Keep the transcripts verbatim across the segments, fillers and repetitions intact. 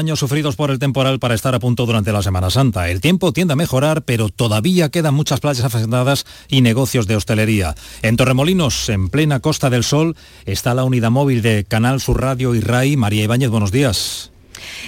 Daños sufridos por el temporal para estar a punto durante la Semana Santa. El tiempo tiende a mejorar, pero todavía quedan muchas playas afectadas y negocios de hostelería. En Torremolinos, en plena Costa del Sol, está la unidad móvil de Canal Sur Radio y Rai. María Ibáñez, buenos días.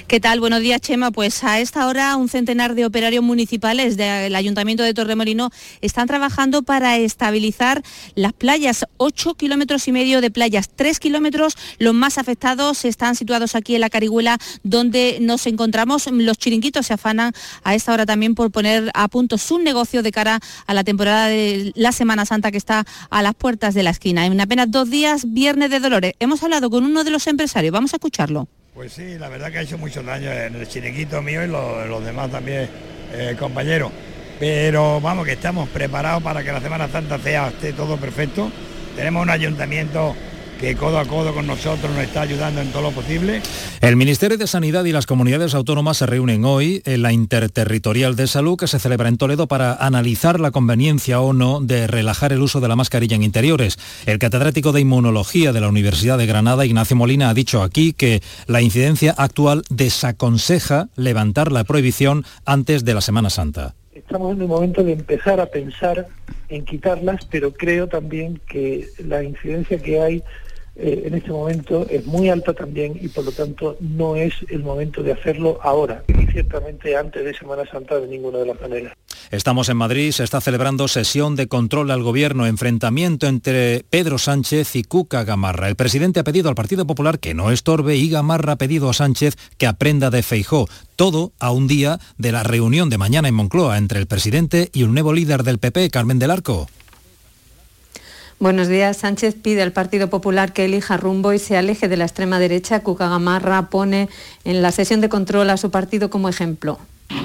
¿Qué tal? Buenos días, Chema. Pues a esta hora un centenar de operarios municipales del Ayuntamiento de Torremolinos están trabajando para estabilizar las playas. Ocho kilómetros y medio de playas, tres kilómetros. Los más afectados están situados aquí en la Carihuela, donde nos encontramos. Los chiringuitos se afanan a esta hora también por poner a punto sus negocios de cara a la temporada de la Semana Santa, que está a las puertas de la esquina. En apenas dos días, Viernes de Dolores. Hemos hablado con uno de los empresarios. Vamos a escucharlo. Pues sí, la verdad que ha hecho mucho daño en el chiringuito mío y los, los demás también, eh, compañeros. Pero vamos, que estamos preparados para que la Semana Santa sea, esté todo perfecto. Tenemos un ayuntamiento que codo a codo con nosotros nos está ayudando en todo lo posible. El Ministerio de Sanidad y las comunidades autónomas se reúnen hoy en la Interterritorial de Salud, que se celebra en Toledo, para analizar la conveniencia o no de relajar el uso de la mascarilla en interiores. El catedrático de Inmunología de la Universidad de Granada, Ignacio Molina, ha dicho aquí que la incidencia actual desaconseja levantar la prohibición antes de la Semana Santa. Estamos en el momento de empezar a pensar en quitarlas, pero creo también que la incidencia que hay Eh, en este momento es muy alta también y por lo tanto no es el momento de hacerlo ahora y ciertamente antes de Semana Santa de ninguna de las maneras. Estamos en Madrid, se está celebrando sesión de control al gobierno, enfrentamiento entre Pedro Sánchez y Cuca Gamarra. El presidente ha pedido al Partido Popular que no estorbe y Gamarra ha pedido a Sánchez que aprenda de Feijóo. Todo a un día de la reunión de mañana en Moncloa entre el presidente y un nuevo líder del P P, Carmen del Arco. Buenos días. Sánchez pide al Partido Popular que elija rumbo y se aleje de la extrema derecha. Cuca Gamarra pone en la sesión de control a su partido como ejemplo.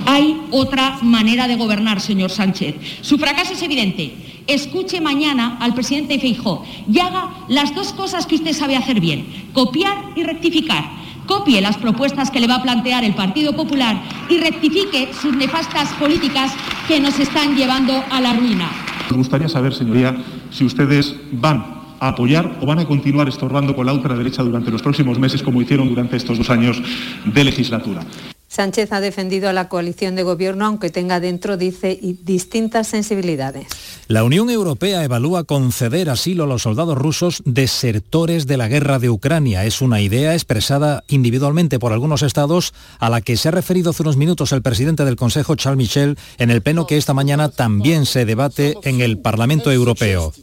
Hay otra manera de gobernar, señor Sánchez. Su fracaso es evidente. Escuche mañana al presidente Feijóo y haga las dos cosas que usted sabe hacer bien, copiar y rectificar. Copie las propuestas que le va a plantear el Partido Popular y rectifique sus nefastas políticas que nos están llevando a la ruina. Me gustaría saber, señoría, si ustedes van a apoyar o van a continuar estorbando con la ultraderecha durante los próximos meses, como hicieron durante estos dos años de legislatura. Sánchez ha defendido a la coalición de gobierno, aunque tenga dentro, dice, distintas sensibilidades. La Unión Europea evalúa conceder asilo a los soldados rusos desertores de la guerra de Ucrania. Es una idea expresada individualmente por algunos estados a la que se ha referido hace unos minutos el presidente del Consejo, Charles Michel, en el pleno que esta mañana también se debate en el Parlamento Europeo.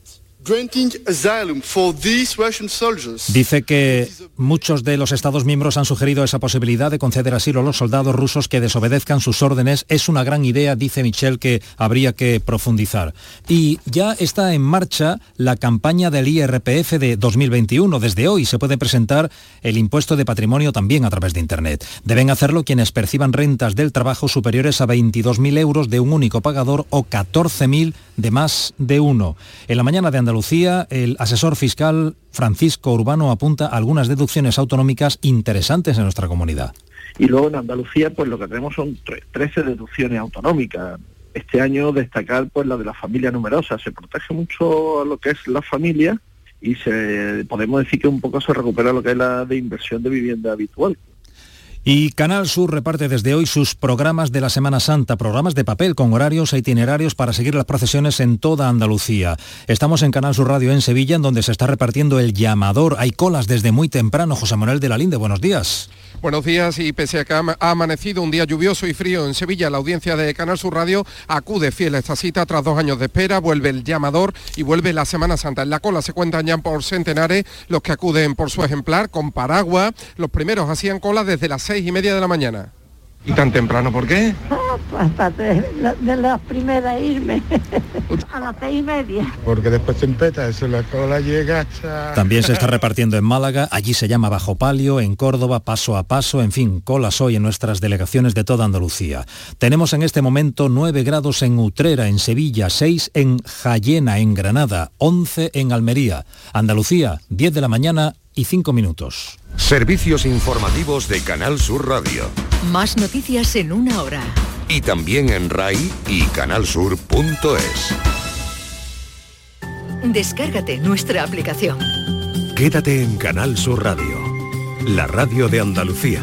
Dice que muchos de los Estados miembros han sugerido esa posibilidad de conceder asilo a los soldados rusos que desobedezcan sus órdenes. Es una gran idea, dice Michel, que habría que profundizar. Y ya está en marcha la campaña del I R P F de dos mil veintiuno. Desde hoy se puede presentar el impuesto de patrimonio también a través de Internet. Deben hacerlo quienes perciban rentas del trabajo superiores a veintidós mil euros de un único pagador o catorce mil de más de uno. En la mañana de Andalucía, Andalucía, el asesor fiscal Francisco Urbano apunta a algunas deducciones autonómicas interesantes en nuestra comunidad. Y luego en Andalucía, pues lo que tenemos son trece deducciones autonómicas. Este año destacar pues la de la familia numerosa. Se protege mucho a lo que es la familia y se, podemos decir que un poco se recupera lo que es la de inversión de vivienda habitual. Y Canal Sur reparte desde hoy sus programas de la Semana Santa, programas de papel con horarios e itinerarios para seguir las procesiones en toda Andalucía. Estamos en Canal Sur Radio en Sevilla, en donde se está repartiendo el llamador. Hay colas desde muy temprano. José Manuel de la Linde, buenos días. Buenos días, y pese a que ha amanecido un día lluvioso y frío en Sevilla, la audiencia de Canal Sur Radio acude fiel a esta cita. Tras dos años de espera, vuelve el llamador y vuelve la Semana Santa. En la cola se cuentan ya por centenares los que acuden por su ejemplar, con paraguas. Los primeros hacían cola desde las seis y media de la mañana. ¿Y tan temprano por qué? Hasta de las la primeras irme, a las seis y media. Porque después se empeta, eso, la cola llega hasta... También se está repartiendo en Málaga, allí se llama Bajo Palio, en Córdoba, Paso a Paso, en fin, colas hoy en nuestras delegaciones de toda Andalucía. Tenemos en este momento nueve grados en Utrera, en Sevilla, seis en Jayena, en Granada, once en Almería. Andalucía, diez de la mañana y cinco minutos. Servicios informativos de Canal Sur Radio. Más noticias en una hora. Y también en Rai y canal sur punto es. Descárgate nuestra aplicación. Quédate en Canal Sur Radio, la radio de Andalucía.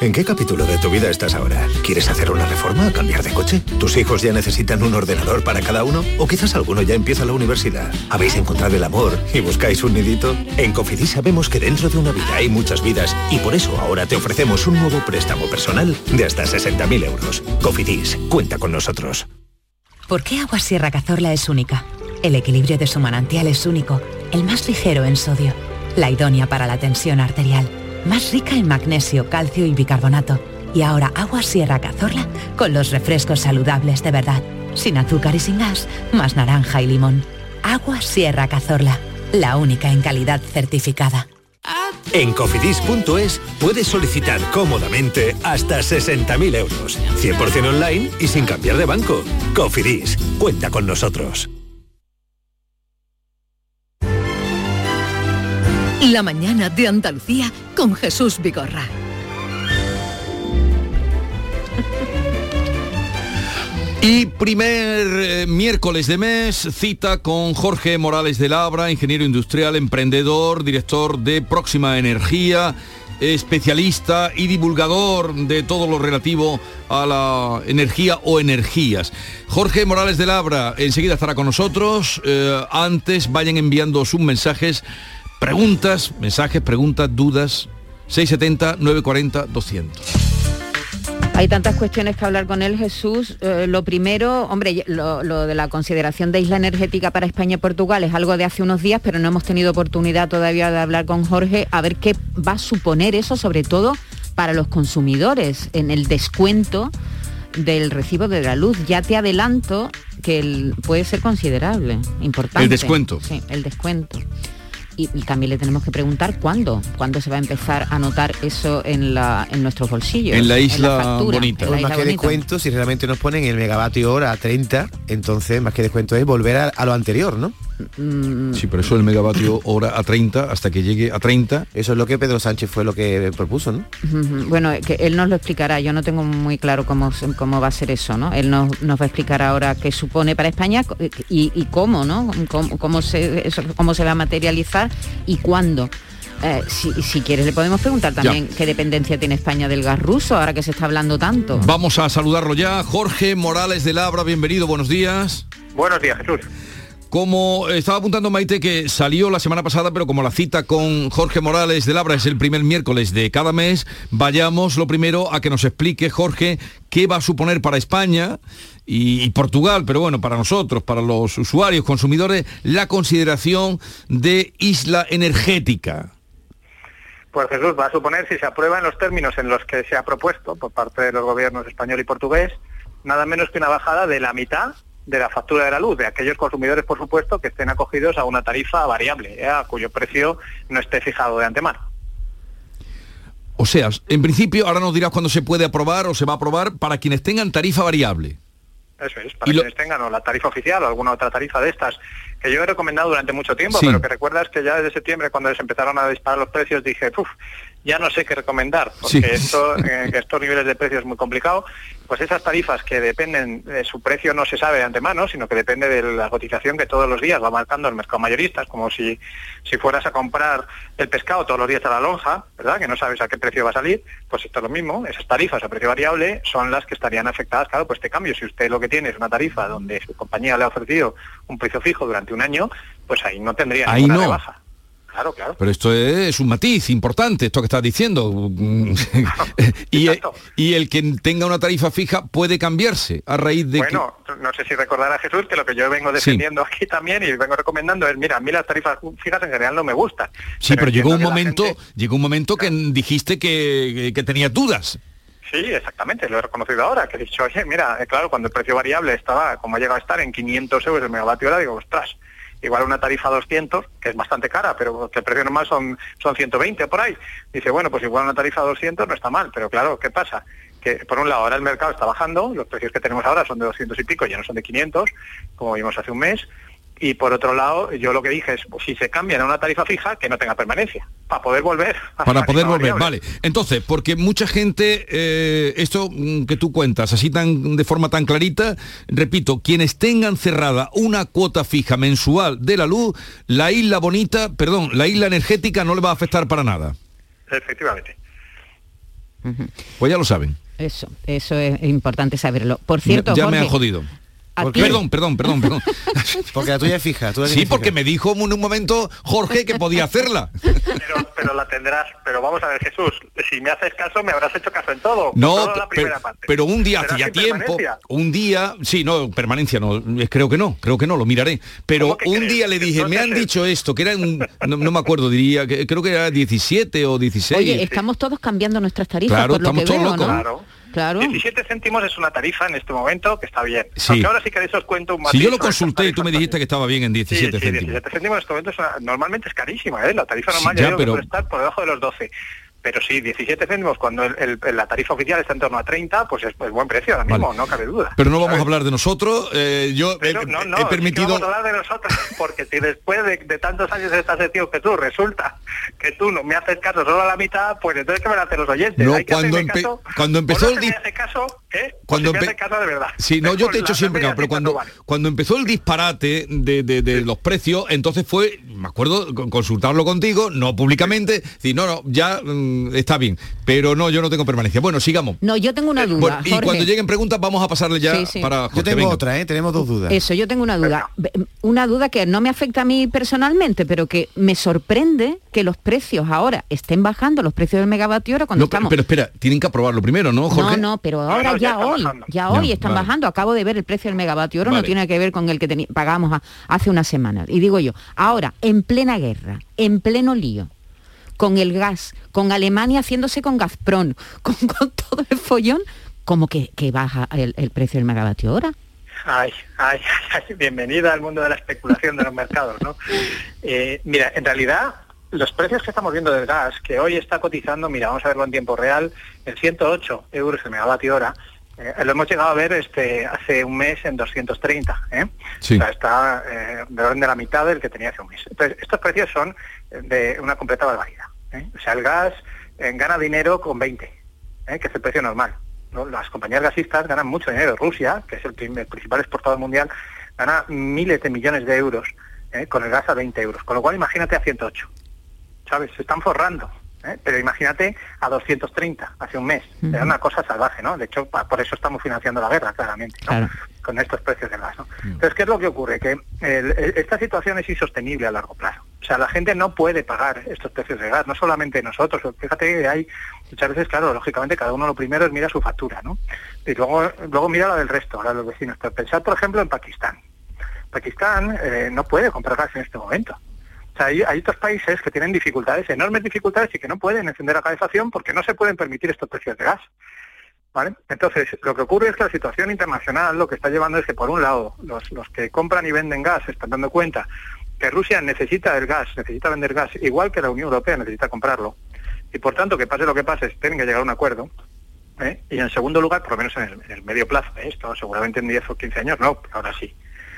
¿En qué capítulo de tu vida estás ahora? ¿Quieres hacer una reforma o cambiar de coche? ¿Tus hijos ya necesitan un ordenador para cada uno? ¿O quizás alguno ya empieza la universidad? ¿Habéis encontrado el amor y buscáis un nidito? En Cofidis sabemos que dentro de una vida hay muchas vidas y por eso ahora te ofrecemos un nuevo préstamo personal de hasta sesenta mil euros. Cofidis, cuenta con nosotros. ¿Por qué Agua Sierra Cazorla es única? El equilibrio de su manantial es único, el más ligero en sodio, la idónea para la tensión arterial, más rica en magnesio, calcio y bicarbonato. Y ahora Agua Sierra Cazorla con los refrescos saludables de verdad, sin azúcar y sin gas, más naranja y limón. Agua Sierra Cazorla, la única en calidad certificada. En cofidis punto es puedes solicitar cómodamente hasta sesenta mil euros, cien por ciento online y sin cambiar de banco. Cofidis, cuenta con nosotros. La mañana de Andalucía con Jesús Vigorra. Y primer eh, miércoles de mes, cita con Jorge Morales de Labra, ingeniero industrial, emprendedor, director de Próxima Energía, especialista y divulgador de todo lo relativo a la energía o energías. Jorge Morales de Labra enseguida estará con nosotros. Eh, antes vayan enviando sus mensajes. Preguntas, mensajes, preguntas, dudas, seis siete cero nueve cuatro cero dos cero cero. Hay tantas cuestiones que hablar con él, Jesús. Eh, lo primero, hombre, lo, lo de la consideración de isla energética para España y Portugal es algo de hace unos días, pero no hemos tenido oportunidad todavía de hablar con Jorge, a ver qué va a suponer eso, sobre todo para los consumidores, en el descuento del recibo de la luz. Ya te adelanto que el, puede ser considerable, importante. El descuento. Sí, el descuento. Y, y también le tenemos que preguntar cuándo, cuándo se va a empezar a notar eso en la en nuestros bolsillos. En la isla en la factura, bonita. En la isla más que bonita. Descuento, si realmente nos ponen el megavatio hora a treinta, entonces más que descuento es volver a, a lo anterior, ¿no? Mm. Sí, pero eso el megavatio hora a treinta, hasta que llegue a treinta. Eso es lo que Pedro Sánchez fue lo que propuso, ¿no? Mm-hmm. Bueno, que él nos lo explicará, yo no tengo muy claro cómo, cómo va a ser eso, ¿no? Él nos, nos va a explicar ahora qué supone para España y, y cómo, ¿no? Cómo, cómo, se, eso, cómo se va a materializar y cuándo. Eh, si, si quieres le podemos preguntar también ya. Qué dependencia tiene España del gas ruso, ahora que se está hablando tanto. Vamos a saludarlo ya. Jorge Morales de Labra, bienvenido, buenos días. Buenos días, Jesús. Como estaba apuntando Maite, que salió la semana pasada, pero como la cita con Jorge Morales de Labra es el primer miércoles de cada mes, vayamos lo primero a que nos explique, Jorge, qué va a suponer para España y, y Portugal, pero bueno, para nosotros, para los usuarios, consumidores, la consideración de isla energética. Pues Jesús, va a suponer, si se aprueba en los términos en los que se ha propuesto por parte de los gobiernos español y portugués, nada menos que una bajada de la mitad de la factura de la luz, de aquellos consumidores, por supuesto, que estén acogidos a una tarifa variable, ¿eh? a cuyo precio no esté fijado de antemano. O sea, en principio, ahora nos dirás cuándo se puede aprobar o se va a aprobar para quienes tengan tarifa variable. Eso es, para y quienes lo... tengan o la tarifa oficial o alguna otra tarifa de estas, que yo he recomendado durante mucho tiempo, sí. Pero que recuerdas que ya desde septiembre, cuando les empezaron a disparar los precios, dije, uff, ya no sé qué recomendar, porque sí. esto, eh, estos niveles de precio es muy complicado. Pues esas tarifas que dependen, de su precio no se sabe de antemano, sino que depende de la cotización que todos los días va marcando el mercado mayorista. Es como si, si fueras a comprar el pescado todos los días a la lonja, ¿verdad? Que no sabes a qué precio va a salir. Pues esto es lo mismo, esas tarifas a precio variable son las que estarían afectadas, claro, por este cambio. Si usted lo que tiene es una tarifa donde su compañía le ha ofrecido un precio fijo durante un año, pues ahí no tendría ahí ninguna no. rebaja. Claro, claro. Pero esto es un matiz importante, esto que estás diciendo. y, y el que tenga una tarifa fija puede cambiarse a raíz de... Bueno, que... no sé si recordará Jesús que lo que yo vengo defendiendo sí. aquí también y vengo recomendando es, mira, a mí las tarifas fijas en general no me gustan. Sí, pero, pero llegó, un momento, gente... llegó un momento que dijiste que, que tenías dudas. Sí, exactamente, lo he reconocido ahora, que he dicho, oye, mira, claro, cuando el precio variable estaba, como ha llegado a estar, en quinientos euros el megavatio hora, digo, ostras, igual una tarifa doscientos, que es bastante cara, pero el precio normal son, son ciento veinte por ahí. Dice, bueno, pues igual una tarifa doscientos no está mal, pero claro, ¿qué pasa? que por un lado ahora el mercado está bajando, los precios que tenemos ahora son de doscientos y pico, ya no son de quinientos, como vimos hace un mes, y por otro lado yo lo que dije es, pues, si se cambian a una tarifa fija, que no tenga permanencia, para poder volver. A para poder volver, variable. Vale. Entonces, porque mucha gente, eh, esto que tú cuentas, así tan de forma tan clarita, repito, quienes tengan cerrada una cuota fija mensual de la luz, la isla bonita, perdón, la isla energética no le va a afectar para nada. Efectivamente. Uh-huh. Pues ya lo saben. Eso, eso es importante saberlo. Por cierto, ya, ya Jorge, me han jodido. Porque, perdón, perdón, perdón, perdón. Porque la tuya es fija. Tú sí, porque fija. Me dijo en un momento Jorge que podía hacerla. Pero, pero la tendrás, pero vamos a ver, Jesús, si me haces caso, me habrás hecho caso en todo. No, la primera pero, parte. Pero un día, hacía tiempo, un día, sí, no, permanencia no, creo que no, creo que no, lo miraré. Pero un crees? día le dije, entonces, me han dicho esto, que era un, no, no me acuerdo, diría, que creo que era diecisiete o dieciséis. Oye, estamos todos cambiando nuestras tarifas, claro, por lo que veo, locos. ¿no? Claro. Claro. diecisiete céntimos es una tarifa en este momento que está bien. Sí. Aunque ahora sí que de eso os cuento un matiz. Si yo lo consulté y tú me dijiste que estaba bien en diecisiete sí, sí, céntimos. diecisiete céntimos en este momento es una, normalmente es carísima, ¿eh? La tarifa normal sí, ya, ya pero... puede estar por debajo de los doce. Pero sí, diecisiete céntimos, cuando el, el, la tarifa oficial está en torno a treinta, pues es pues buen precio ahora mismo, vale. No cabe duda. Pero no vamos ¿sabes? a hablar de nosotros, eh, yo Pero, he, no, no, he permitido... No, no, vamos a hablar de nosotros, porque si después de, de tantos años de esta sección que tú, resulta que tú no me haces caso solo a la mitad, pues entonces ¿qué me lo hacen los oyentes? No, Hay que cuando, empe... caso, cuando empezó o no el... Di... caso, ¿eh? Cuando si empe... me hace caso de verdad. Sí, no, yo te he hecho siempre caso, pero cuando, vale. cuando empezó el disparate de, de, de sí. los precios, entonces fue, me acuerdo, consultarlo contigo, no públicamente, decir, no, no, ya... está bien, pero no, yo no tengo permanencia. Bueno, sigamos. No, yo tengo una duda, bueno, y Jorge, cuando lleguen preguntas vamos a pasarle ya sí, sí. para Jorge. Yo tengo venga. otra, ¿eh? Tenemos dos dudas. Eso, yo tengo una duda. Venga. Una duda que no me afecta a mí personalmente, pero que me sorprende que los precios ahora estén bajando, los precios del megavatio hora cuando no, estamos... Pero espera, tienen que aprobarlo primero, ¿no, Jorge? No, no, pero ahora no, ya, ya hoy, bajando. ya hoy no, están vale. bajando. Acabo de ver el precio del megavatio hora, vale. no tiene que ver con el que teni- pagamos a- hace una semana. Y digo yo, ahora, en plena guerra, en pleno lío, con el gas, con Alemania haciéndose con Gazprom, con, con todo el follón, como que, que baja el, el precio del megavatio hora. Ay, ay, ay, bienvenida al mundo de la especulación de los mercados, ¿no? Eh, mira, en realidad, los precios que estamos viendo del gas, que hoy está cotizando, mira, vamos a verlo en tiempo real, en ciento ocho euros el megavatio hora, eh, lo hemos llegado a ver este hace un mes en doscientos treinta, ¿eh? Sí. O sea, está eh, de orden de la mitad del que tenía hace un mes. Entonces, estos precios son de una completa barbaridad. ¿Eh? O sea, el gas eh, gana dinero con veinte, ¿eh? que es el precio normal, ¿no? Las compañías gasistas ganan mucho dinero. Rusia, que es el, prim- el principal exportador mundial, gana miles de millones de euros ¿eh? con el gas a veinte euros. Con lo cual, imagínate a ciento ocho, ¿sabes? Se están forrando, ¿eh? pero imagínate a doscientos treinta hace un mes. Uh-huh. Era una cosa salvaje, ¿no? De hecho, pa- por eso estamos financiando la guerra, claramente, ¿no? Claro. Con estos precios de gas, ¿no? Uh-huh. Entonces, ¿qué es lo que ocurre? Que el, el, esta situación es insostenible a largo plazo. O sea, la gente no puede pagar estos precios de gas, no solamente nosotros. Fíjate que hay muchas veces, claro, lógicamente cada uno lo primero es mira su factura, ¿no? Y luego luego mira la del resto, la de los vecinos. Pero pensad, por ejemplo, en Pakistán. Pakistán eh, no puede comprar gas en este momento. O sea, hay, hay otros países que tienen dificultades, enormes dificultades, y que no pueden encender la calefacción porque no se pueden permitir estos precios de gas, ¿vale? Entonces, lo que ocurre es que la situación internacional lo que está llevando es que, por un lado, los, los que compran y venden gas se están dando cuenta que Rusia necesita el gas, necesita vender gas, igual que la Unión Europea necesita comprarlo. Y por tanto, que pase lo que pase, tienen que llegar a un acuerdo. ¿eh? Y en segundo lugar, por lo menos en el, en el medio plazo, ¿eh? esto seguramente en diez o quince años, no, pero ahora sí.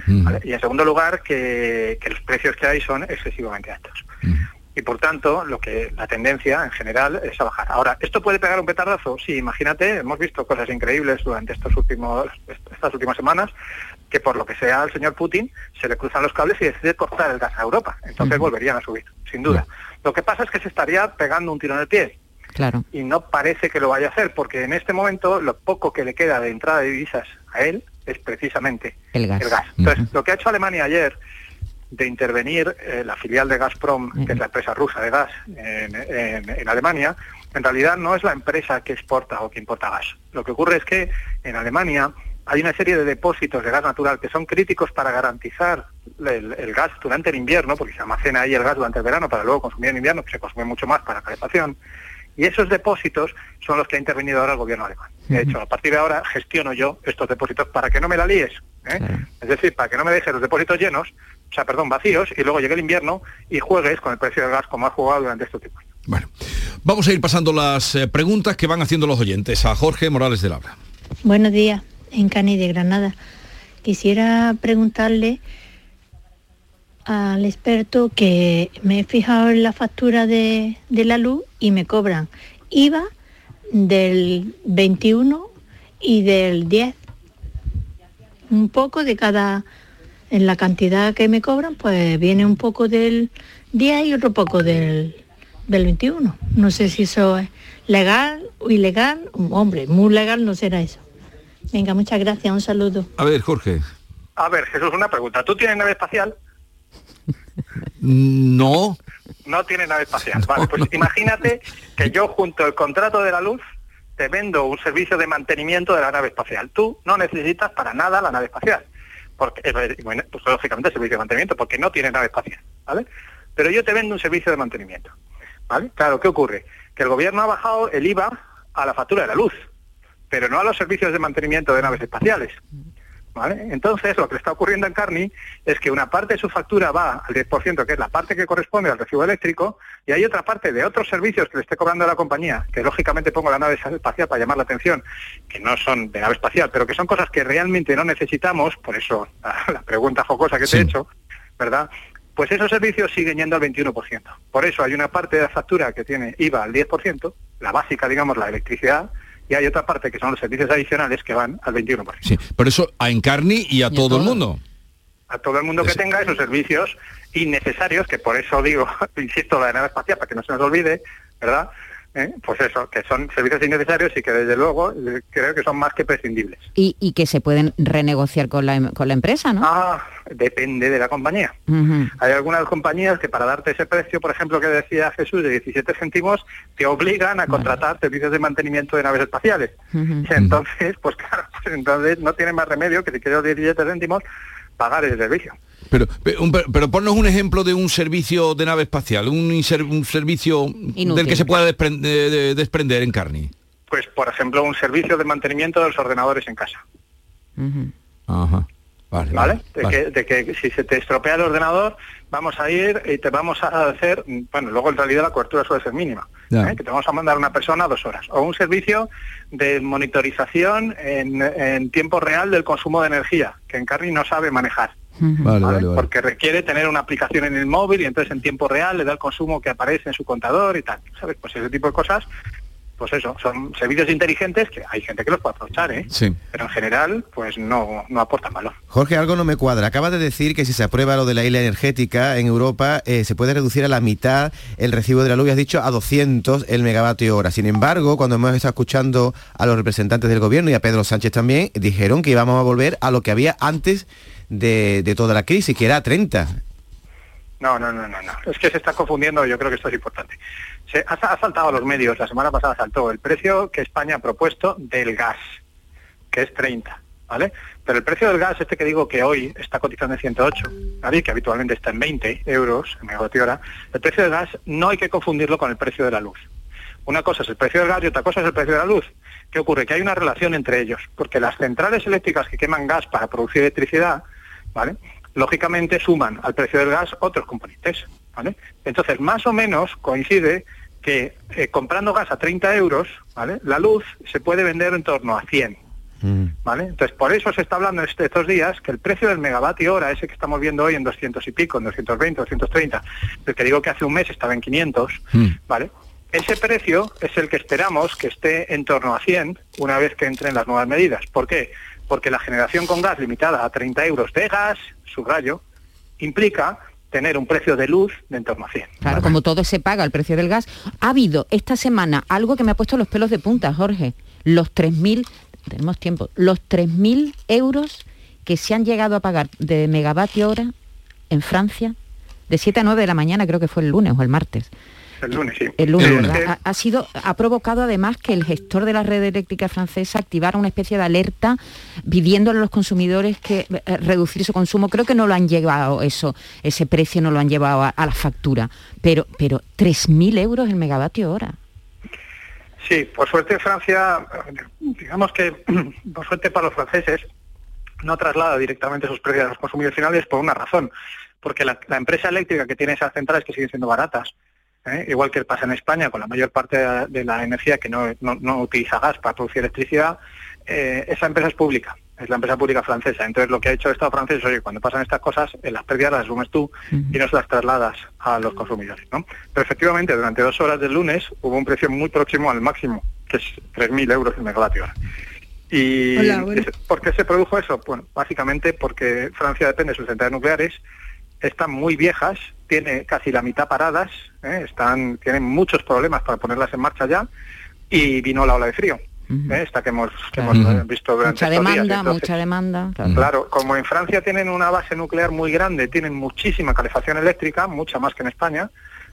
Mm. ¿Vale? Y en segundo lugar, que, que los precios que hay son excesivamente altos. Mm. Y por tanto, lo que la tendencia en general es a bajar. Ahora, ¿esto puede pegar un petardazo? Sí, imagínate, hemos visto cosas increíbles durante estos últimos estas últimas semanas, que por lo que sea al señor Putin se le cruzan los cables y decide cortar el gas a Europa. Entonces uh-huh. volverían a subir, sin duda. Uh-huh. Lo que pasa es que se estaría pegando un tiro en el pie. Claro. Y no parece que lo vaya a hacer, porque en este momento lo poco que le queda de entrada de divisas a él es precisamente el gas. El gas. Entonces, uh-huh. lo que ha hecho Alemania ayer de intervenir eh, la filial de Gazprom, uh-huh. que es la empresa rusa de gas en, en, en Alemania, en realidad no es la empresa que exporta o que importa gas. Lo que ocurre es que en Alemania hay una serie de depósitos de gas natural que son críticos para garantizar el, el gas durante el invierno, porque se almacena ahí el gas durante el verano para luego consumir en invierno, que se consume mucho más para la calefacción. Y esos depósitos son los que ha intervenido ahora el gobierno alemán. De hecho, a partir de ahora gestiono yo estos depósitos para que no me la líes, ¿eh? Es decir, para que no me dejes los depósitos llenos, o sea, perdón, vacíos, y luego llegue el invierno y juegues con el precio del gas como has jugado durante estos tiempos. Bueno, vamos a ir pasando las preguntas que van haciendo los oyentes a Jorge Morales de Labra. Buenos días, Encarni de Granada. Quisiera preguntarle al experto que me he fijado en la factura de, de la luz y me cobran I V A del veintiuno y del diez. Un poco de cada, en la cantidad que me cobran, pues viene un poco del diez y otro poco del, del veintiuno. No sé si eso es legal o ilegal. Hombre, muy legal no será eso. Venga, muchas gracias, un saludo. A ver, Jorge. A ver, Jesús, una pregunta. ¿Tú tienes nave espacial? No. No tienes nave espacial. No, vale, pues no. Imagínate que yo junto al contrato de la luz te vendo un servicio de mantenimiento de la nave espacial. Tú no necesitas para nada la nave espacial. Porque, bueno, pues lógicamente el servicio de mantenimiento, porque no tienes nave espacial, ¿vale? Pero yo te vendo un servicio de mantenimiento, ¿vale? Claro, ¿qué ocurre? Que el gobierno ha bajado el I V A a la factura de la luz, pero no a los servicios de mantenimiento de naves espaciales, ¿vale? Entonces, lo que le está ocurriendo en Encarni es que una parte de su factura va al diez por ciento, que es la parte que corresponde al recibo eléctrico, y hay otra parte de otros servicios que le esté cobrando a la compañía, que lógicamente pongo la nave espacial para llamar la atención, que no son de nave espacial, pero que son cosas que realmente no necesitamos, por eso la pregunta jocosa que sí te he hecho, ¿verdad? Pues esos servicios siguen yendo al veintiuno por ciento. Por eso hay una parte de la factura que tiene I V A al diez por ciento, la básica, digamos, la electricidad, y hay otra parte que son los servicios adicionales que van al veintiuno por ciento. Sí, pero eso a Encarni y a, y todo, a todo el mundo. A todo el mundo que sí tenga esos servicios innecesarios, que por eso digo, insisto, la nave espacial, para que no se nos olvide, ¿verdad? ¿Eh? Pues eso, que son servicios innecesarios y que desde luego creo que son más que prescindibles. Y, y que se pueden renegociar con la, con la empresa, ¿no? Ah, depende de la compañía. Uh-huh. Hay algunas compañías que para darte ese precio, por ejemplo, que decía Jesús, de diecisiete céntimos, te obligan a contratar vale. servicios de mantenimiento de naves espaciales. Uh-huh. Entonces, pues claro, pues entonces no tiene más remedio que si quieres diecisiete céntimos, pagar ese servicio. Pero, pero, pero ponnos un ejemplo de un servicio de nave espacial, un, un servicio inútil, del que se pueda desprender, de, desprender Encarni. Pues, por ejemplo, un servicio de mantenimiento de los ordenadores en casa. Uh-huh. Ajá. Vale, ¿vale? De, vale. Que, de que si se te estropea el ordenador, vamos a ir y te vamos a hacer, bueno, luego en realidad la cobertura suele ser mínima, ¿eh? Que te vamos a mandar una persona dos horas. O un servicio de monitorización en, en tiempo real del consumo de energía, que Encarni no sabe manejar. Vale, vale, vale. Porque requiere tener una aplicación en el móvil y entonces en tiempo real le da el consumo que aparece en su contador y tal, ¿sabes? Pues ese tipo de cosas, pues eso, son servicios inteligentes que hay gente que los puede aprovechar, ¿eh? Sí. Pero en general, pues no, no aportan valor. Jorge, algo no me cuadra. Acabas de decir que si se aprueba lo de la isla energética en Europa, eh, se puede reducir a la mitad el recibo de la luz, has dicho, a doscientos el megavatio hora. Sin embargo, cuando hemos estado escuchando a los representantes del gobierno y a Pedro Sánchez también, dijeron que íbamos a volver a lo que había antes De, de toda la crisis, que era treinta. No, no, no, no, no. Es que se está confundiendo, yo creo que esto es importante. Se ha, ha saltado a los medios, la semana pasada saltó el precio que España ha propuesto del gas, que es treinta, ¿vale? Pero el precio del gas, este que digo que hoy está cotizando en ciento ocho, ¿vale? Que habitualmente está en veinte euros en megavatio hora, el precio del gas no hay que confundirlo con el precio de la luz. Una cosa es el precio del gas y otra cosa es el precio de la luz. ¿Qué ocurre? Que hay una relación entre ellos, porque las centrales eléctricas que queman gas para producir electricidad, ¿vale? Lógicamente suman al precio del gas otros componentes, ¿vale? Entonces, más o menos coincide que eh, comprando gas a treinta euros, ¿vale? La luz se puede vender en torno a cien, ¿vale? Entonces, por eso se está hablando este, estos días que el precio del megavatio hora, ese que estamos viendo hoy en doscientos y pico, en doscientos veinte, doscientos treinta, el que digo que hace un mes estaba en quinientos, ¿vale? Ese precio es el que esperamos que esté en torno a cien una vez que entren las nuevas medidas. ¿Por qué? Porque la generación con gas limitada a treinta euros de gas, subrayo, implica tener un precio de luz de en torno a cien. Claro, ¿vale? Como todo se paga el precio del gas. Ha habido esta semana algo que me ha puesto los pelos de punta, Jorge. Los tres mil, tenemos tiempo, los tres mil euros que se han llegado a pagar de megavatio hora en Francia, de siete a nueve de la mañana, creo que fue el lunes o el martes. El lunes, sí. El lunes, ¿verdad? El, ha, ha sido, ha provocado además que el gestor de la red eléctrica francesa activara una especie de alerta pidiéndole a los consumidores que eh, reducir su consumo. Creo que no lo han llevado eso, ese precio no lo han llevado a, a la factura, pero pero tres mil euros el megavatio hora. Sí, por suerte Francia, digamos que por suerte para los franceses, no traslada directamente esos precios a los consumidores finales por una razón, porque la, la empresa eléctrica que tiene esas centrales que siguen siendo baratas, ¿eh? Igual que pasa en España con la mayor parte de la energía que no, no, no utiliza gas para producir electricidad, eh, esa empresa es pública, es la empresa pública francesa. Entonces lo que ha hecho el Estado francés es, oye, cuando pasan estas cosas, eh, las pérdidas las asumes tú y no se las trasladas a los consumidores, ¿no? Pero efectivamente, durante dos horas del lunes hubo un precio muy próximo al máximo, que es tres mil euros el megavatio hora. ¿Y Hola, bueno. por qué se produjo eso? Bueno, básicamente porque Francia depende de sus centrales nucleares, están muy viejas, tiene casi la mitad paradas, ¿eh? están tienen muchos problemas para ponerlas en marcha ya, y vino la ola de frío, ¿eh? esta que hemos, que claro. hemos visto durante mucha estos demanda, días. Entonces, mucha demanda. Claro. claro, como en Francia tienen una base nuclear muy grande, tienen muchísima calefacción eléctrica, mucha más que en España,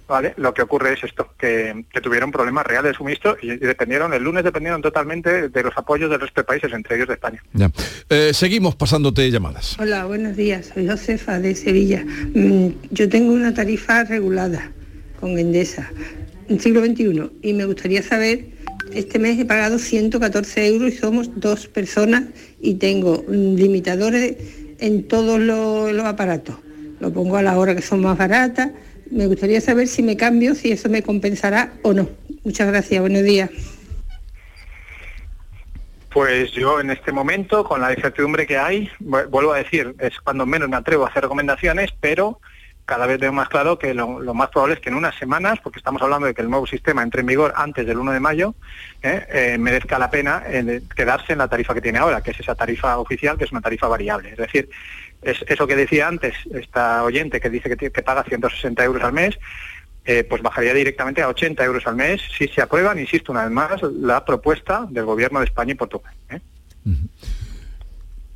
¿vale? Lo que ocurre es esto, que, que tuvieron problemas reales de suministro y dependieron, el lunes dependieron totalmente de los apoyos del resto de países, entre ellos de España. Ya. Eh, seguimos pasándote llamadas. Hola, buenos días, soy Josefa de Sevilla. Mm, yo tengo una tarifa regulada con Endesa, en siglo veintiuno, y me gustaría saber, este mes he pagado ciento catorce euros y somos dos personas y tengo limitadores en todos los, los aparatos. Lo pongo a la hora que son más baratas. Me gustaría saber si me cambio, si eso me compensará o no. Muchas gracias, buenos días. Pues yo en este momento, con la incertidumbre que hay, vuelvo a decir, es cuando menos me atrevo a hacer recomendaciones, pero cada vez veo más claro que lo, lo más probable es que en unas semanas, porque estamos hablando de que el nuevo sistema entre en vigor antes del uno de mayo, eh, eh, merezca la pena eh, quedarse en la tarifa que tiene ahora, que es esa tarifa oficial, que es una tarifa variable. Es decir, es eso que decía antes esta oyente que dice que, que paga ciento sesenta euros al mes, eh, pues bajaría directamente a ochenta euros al mes si se aprueban, insisto una vez más, la propuesta del Gobierno de España y Portugal. ¿eh?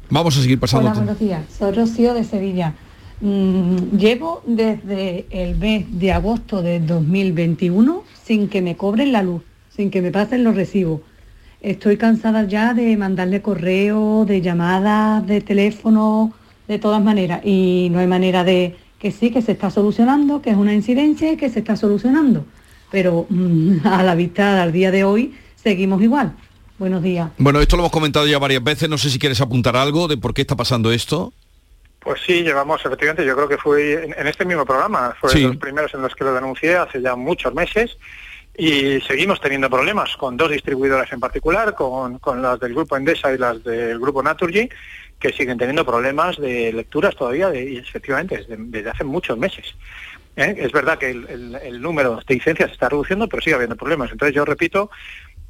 Vamos a seguir pasando. Hola, buenos días. Soy Rocío de Sevilla. Mm, llevo desde el mes de agosto de dos mil veintiuno sin que me cobren la luz, sin que me pasen los recibos. Estoy cansada ya de mandarle correo, de llamadas, de teléfono, de todas maneras, y no hay manera de que sí, que se está solucionando, que es una incidencia y que se está solucionando. Pero mmm, a la vista, al día de hoy, seguimos igual. Buenos días. Bueno, esto lo hemos comentado ya varias veces, no sé si quieres apuntar algo de por qué está pasando esto. Pues sí, llevamos, efectivamente, yo creo que fue en, en este mismo programa, fue sí. los primeros en los que lo denuncié hace ya muchos meses, y seguimos teniendo problemas con dos distribuidoras en particular, con, con las del grupo Endesa y las del grupo Naturgy, que siguen teniendo problemas de lecturas todavía, de, y efectivamente, desde, desde hace muchos meses. ¿Eh? Es verdad que el, el, el número de licencias se está reduciendo, pero sigue habiendo problemas. Entonces yo repito,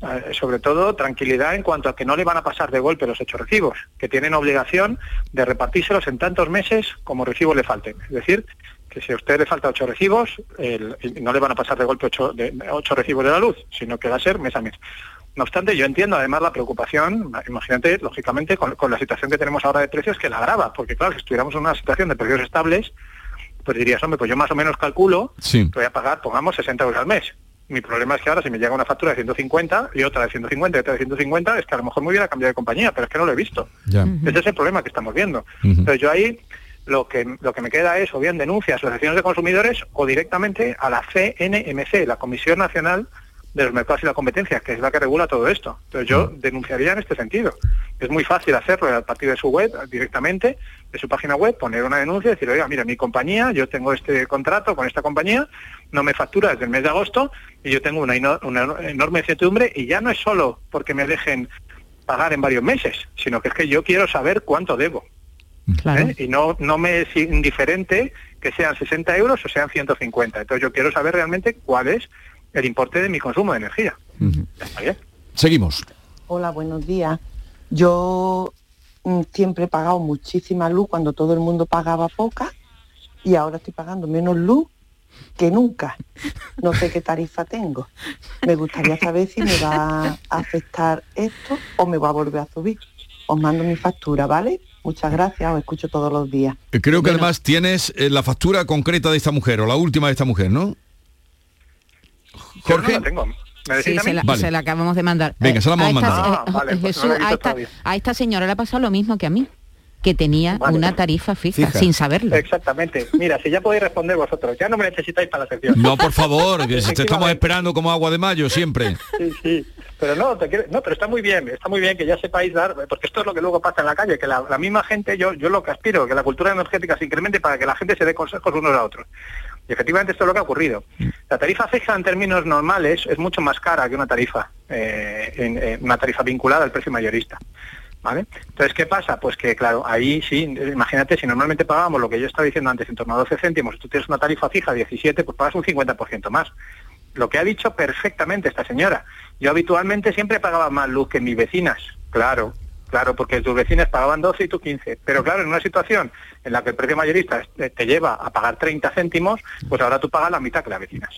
eh, sobre todo, tranquilidad en cuanto a que no le van a pasar de golpe los ocho recibos, que tienen obligación de repartírselos en tantos meses como recibos le falten. Es decir, que si a usted le falta ocho recibos, el, el, no le van a pasar de golpe ocho, de, ocho recibos de la luz, sino que va a ser mes a mes. No obstante, yo entiendo además la preocupación, imagínate, lógicamente, con, con la situación que tenemos ahora de precios, que la agrava, porque claro, si estuviéramos en una situación de precios estables, pues dirías, hombre, pues yo más o menos calculo sí. que voy a pagar, pongamos, sesenta euros al mes. Mi problema es que ahora si me llega una factura de ciento cincuenta y otra de ciento cincuenta y otra de ciento cincuenta, es que a lo mejor me hubiera cambiado de compañía, pero es que no lo he visto. Yeah. Uh-huh. Ese es el problema que estamos viendo. Uh-huh. Entonces yo ahí lo que lo que me queda es o bien denuncia a asociaciones de consumidores o directamente a la C N M C, la Comisión Nacional de los Mercados y la Competencia, que es la que regula todo esto. Entonces yo denunciaría en este sentido. Es muy fácil hacerlo a partir de su web, directamente, de su página web, poner una denuncia y decir, oiga, mira, mi compañía, yo tengo este contrato con esta compañía, no me factura desde el mes de agosto y yo tengo una, ino- una enorme incertidumbre, y ya no es solo porque me dejen pagar en varios meses, sino que es que yo quiero saber cuánto debo. Claro. ¿Eh? Y no, no me es indiferente que sean sesenta euros o sean ciento cincuenta. Entonces yo quiero saber realmente cuál es el importe de mi consumo de energía. Uh-huh. ¿Está bien? Seguimos. Hola, buenos días. Yo mm, siempre he pagado muchísima luz cuando todo el mundo pagaba poca, y ahora estoy pagando menos luz que nunca. No sé qué tarifa tengo. Me gustaría saber si me va a afectar esto o me va a volver a subir. Os mando mi factura, ¿vale? Muchas gracias, os escucho todos los días. Creo que bueno, además tienes eh, la factura concreta de esta mujer, o la última de esta mujer, ¿no? Jorge, no la tengo. Sí, se, la, vale. se la acabamos de mandar. Venga, se la hemos mandado. A esta señora le ha pasado lo mismo que a mí, que tenía vale. una tarifa fija, fija, sin saberlo. Exactamente. Mira, si ya podéis responder vosotros, ya no me necesitáis para la sección. No, por favor, que te estamos esperando como agua de mayo siempre. Sí, sí. Pero no, te quiero, no, pero está muy bien, está muy bien que ya sepáis dar, porque esto es lo que luego pasa en la calle, que la, la misma gente, yo yo lo que aspiro, que la cultura energética se incremente para que la gente se dé consejos unos a otros. Y efectivamente esto es lo que ha ocurrido. La tarifa fija en términos normales es mucho más cara que una tarifa, eh, en, en una tarifa vinculada al precio mayorista. ¿Vale? Entonces, ¿qué pasa? Pues que, claro, ahí sí, imagínate, si normalmente pagábamos lo que yo estaba diciendo antes en torno a doce céntimos, si tú tienes una tarifa fija diecisiete, pues pagas un cincuenta por ciento más. Lo que ha dicho perfectamente esta señora. Yo habitualmente siempre pagaba más luz que mis vecinas. Claro, claro, porque tus vecinas pagaban doce y tú quince. Pero claro, en una situación en la que el precio mayorista te lleva a pagar treinta céntimos, pues ahora tú pagas la mitad que las vecinas.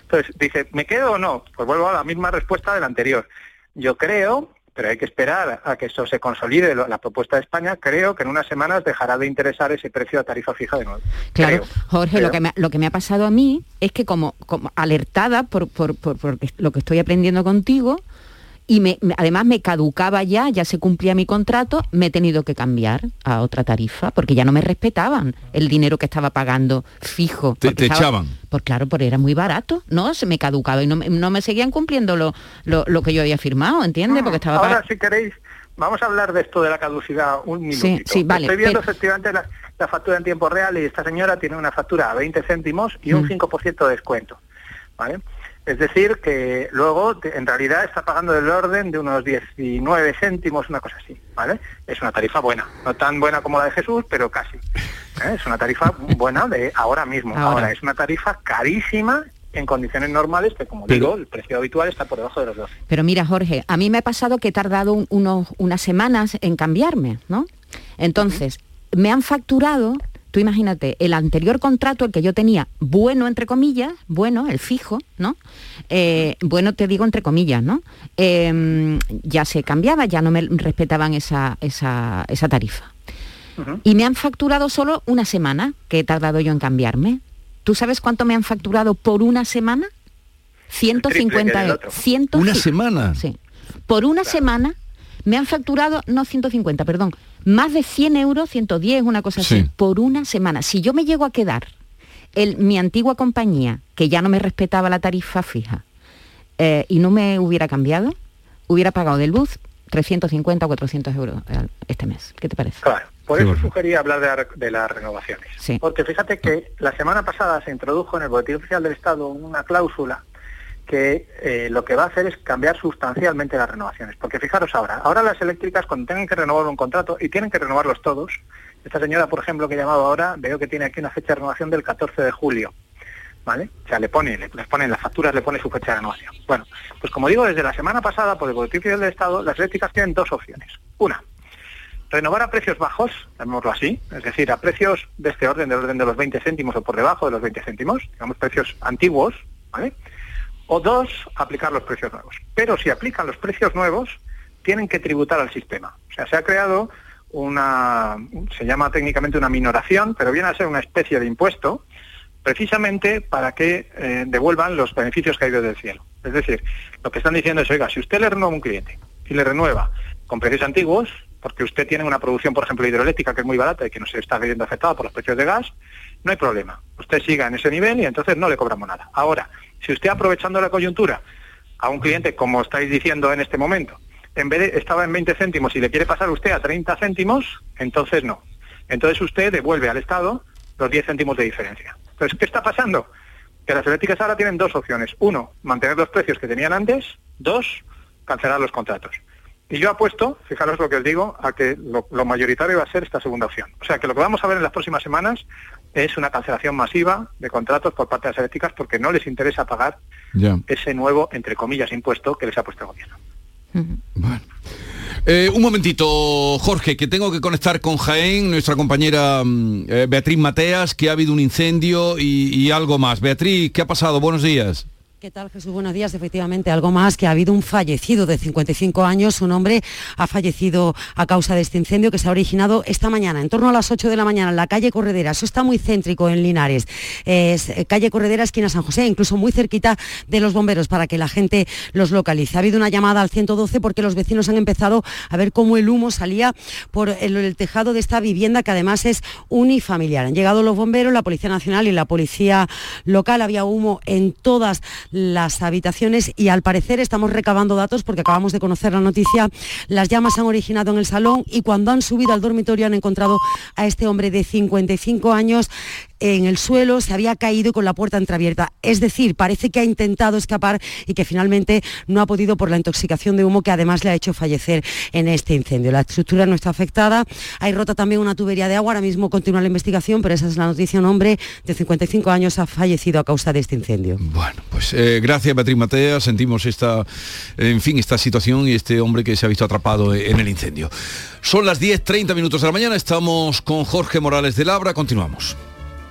Entonces, dice, ¿me quedo o no? Pues vuelvo a la misma respuesta de la anterior. Yo creo... pero hay que esperar a que eso se consolide la propuesta de España. Creo que en unas semanas dejará de interesar ese precio a tarifa fija de nuevo. Claro, creo, Jorge, creo. Lo, que me, lo que me ha pasado a mí es que como, como alertada por, por, por, por lo que estoy aprendiendo contigo, y me, además me caducaba ya, ya se cumplía mi contrato, me he tenido que cambiar a otra tarifa, porque ya no me respetaban el dinero que estaba pagando fijo. Te, te estaba, echaban. Pues claro, porque era muy barato, ¿no? Se me caducaba y no, no me seguían cumpliendo lo, lo, lo que yo había firmado, ¿entiendes? Porque estaba ahora, pag- si queréis, vamos a hablar de esto de la caducidad un minutito. Sí, sí, vale. Estoy viendo pero... efectivamente la, la factura en tiempo real y esta señora tiene una factura a veinte céntimos y un mm. cinco por ciento de descuento, ¿vale? Es decir, que luego, en realidad, está pagando del orden de unos diecinueve céntimos, una cosa así, ¿vale? Es una tarifa buena, no tan buena como la de Jesús, pero casi. ¿Eh? Es una tarifa buena de ahora mismo. Ahora, ahora es una tarifa carísima en condiciones normales, que como pero, digo, el precio habitual está por debajo de los doce. Pero mira, Jorge, a mí me ha pasado que he tardado un, unos, unas semanas en cambiarme, ¿no? Entonces, uh-huh. me han facturado... Tú imagínate, el anterior contrato, el que yo tenía, bueno, entre comillas, bueno, el fijo, ¿no? Eh, bueno, te digo entre comillas, ¿no? Eh, ya se cambiaba, ya no me respetaban esa, esa, esa tarifa. Uh-huh. Y me han facturado solo una semana, que he tardado yo en cambiarme. ¿Tú sabes cuánto me han facturado por una semana? ciento cincuenta euros. ¿Una semana? Sí. Por una claro. semana... Me han facturado, no ciento cincuenta, perdón, más de cien euros, ciento diez, una cosa así, sí. por una semana. Si yo me llego a quedar, el, mi antigua compañía, que ya no me respetaba la tarifa fija, eh, y no me hubiera cambiado, hubiera pagado de luz trescientos cincuenta o cuatrocientos euros este mes. ¿Qué te parece? Claro, por eso sugería hablar de, la, de las renovaciones. Sí. Porque fíjate que la semana pasada se introdujo en el Boletín Oficial del Estado una cláusula que eh, lo que va a hacer es cambiar sustancialmente las renovaciones. Porque fijaros ahora, ahora las eléctricas cuando tengan que renovar un contrato, y tienen que renovarlos todos, esta señora, por ejemplo, que he llamado ahora, veo que tiene aquí una fecha de renovación del catorce de julio, ¿vale? O sea, le pone, le, les ponen las facturas, le pone su fecha de renovación. Bueno, pues como digo, desde la semana pasada, por el Boletín Oficial del Estado, las eléctricas tienen dos opciones. Una, renovar a precios bajos, llamémoslo así, es decir, a precios de este orden, del orden de los veinte céntimos o por debajo de los veinte céntimos, digamos precios antiguos, ¿vale? O dos, aplicar los precios nuevos. Pero si aplican los precios nuevos, tienen que tributar al sistema. O sea, se ha creado una, se llama técnicamente una minoración, pero viene a ser una especie de impuesto, precisamente para que eh, devuelvan los beneficios caídos del cielo. Es decir, lo que están diciendo es, oiga, si usted le renueva a un cliente y le renueva con precios antiguos, porque usted tiene una producción, por ejemplo, hidroeléctrica que es muy barata y que no se está viendo afectada por los precios de gas, no hay problema. Usted siga en ese nivel y entonces no le cobramos nada. Ahora, si usted, aprovechando la coyuntura, a un cliente, como estáis diciendo en este momento, en vez de estaba en veinte céntimos y le quiere pasar usted a treinta céntimos, entonces no. Entonces usted devuelve al Estado los diez céntimos de diferencia. Entonces, ¿qué está pasando? Que las eléctricas ahora tienen dos opciones. Uno, mantener los precios que tenían antes. Dos, cancelar los contratos. Y yo apuesto, fijaros lo que os digo, a que lo, lo mayoritario va a ser esta segunda opción. O sea, que lo que vamos a ver en las próximas semanas es una cancelación masiva de contratos por parte de las eléctricas porque no les interesa pagar ya. ese nuevo, entre comillas, impuesto que les ha puesto el gobierno. Uh-huh. Bueno. Eh, un momentito, Jorge, que tengo que conectar con Jaén, nuestra compañera eh, Beatriz Mateas, que ha habido un incendio y, y algo más. Beatriz, ¿qué ha pasado? Buenos días. ¿Qué tal, Jesús? Buenos días. Efectivamente, algo más, que ha habido un fallecido de cincuenta y cinco años. Un hombre ha fallecido a causa de este incendio que se ha originado esta mañana, en torno a las ocho de la mañana, en la calle Corredera. Eso está muy céntrico en Linares. Es calle Corredera, esquina San José, incluso muy cerquita de los bomberos, para que la gente los localice. Ha habido una llamada al ciento doce porque los vecinos han empezado a ver cómo el humo salía por el, el tejado de esta vivienda, que además es unifamiliar. Han llegado los bomberos, la Policía Nacional y la Policía Local. Había humo en todas las habitaciones y al parecer, estamos recabando datos porque acabamos de conocer la noticia, las llamas se han originado en el salón y cuando han subido al dormitorio han encontrado a este hombre de cincuenta y cinco años en el suelo, se había caído con la puerta entreabierta. Es decir, parece que ha intentado escapar y que finalmente no ha podido por la intoxicación de humo que además le ha hecho fallecer en este incendio. La estructura no está afectada. Hay rota también una tubería de agua. Ahora mismo continúa la investigación, pero esa es la noticia. Un hombre de cincuenta y cinco años ha fallecido a causa de este incendio. Bueno, pues eh, gracias, Beatriz Matea. Sentimos esta, en fin, esta situación y este hombre que se ha visto atrapado en el incendio. Son las diez y treinta minutos de la mañana. Estamos con Jorge Morales de Labra. Continuamos.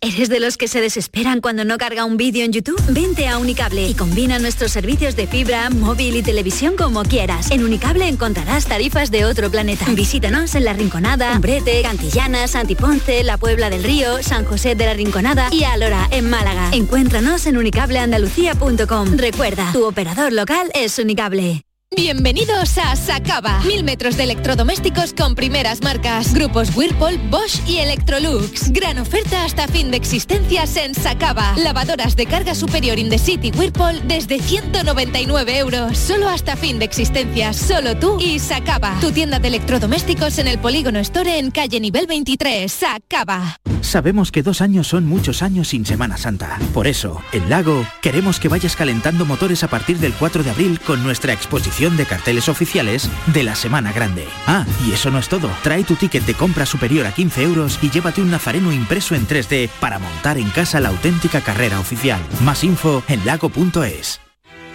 ¿Eres de los que se desesperan cuando no carga un vídeo en YouTube? Vente a Unicable y combina nuestros servicios de fibra, móvil y televisión como quieras. En Unicable encontrarás tarifas de otro planeta. Visítanos en La Rinconada, Umbrete, Cantillana, Santiponce, La Puebla del Río, San José de la Rinconada y Alora, en Málaga. Encuéntranos en unicable andalucía punto com. Recuerda, tu operador local es Unicable. Bienvenidos a Sacaba. Mil metros de electrodomésticos con primeras marcas. Grupos Whirlpool, Bosch y Electrolux. Gran oferta hasta fin de existencias en Sacaba. Lavadoras de carga superior Indecity Whirlpool desde ciento noventa y nueve euros. Solo hasta fin de existencias. Solo tú y Sacaba. Tu tienda de electrodomésticos en el Polígono Store en calle nivel veintitrés. Sacaba. Sabemos que dos años son muchos años sin Semana Santa. Por eso, en Lago, queremos que vayas calentando motores a partir del cuatro de abril con nuestra exposición de carteles oficiales de la Semana Grande. Ah, y eso no es todo. Trae tu ticket de compra superior a quince euros y llévate un nazareno impreso en tres D para montar en casa la auténtica carrera oficial. Más info en lago punto es.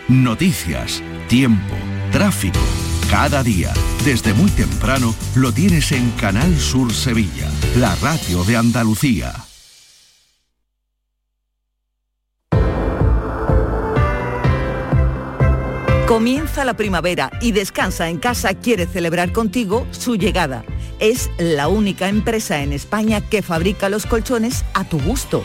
Noticias, tiempo, tráfico. Cada día, desde muy temprano, lo tienes en Canal Sur Sevilla, la radio de Andalucía. Comienza la primavera y Descansa en Casa quiere celebrar contigo su llegada. Es la única empresa en España que fabrica los colchones a tu gusto.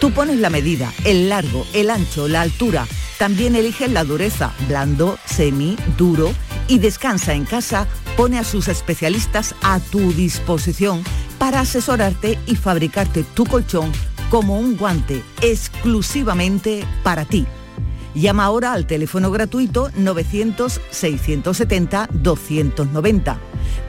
Tú pones la medida, el largo, el ancho, la altura. También eliges la dureza, blando, semi, duro. Y Descansa en Casa pone a sus especialistas a tu disposición para asesorarte y fabricarte tu colchón como un guante, exclusivamente para ti. Llama ahora al teléfono gratuito novecientos seiscientos setenta doscientos noventa.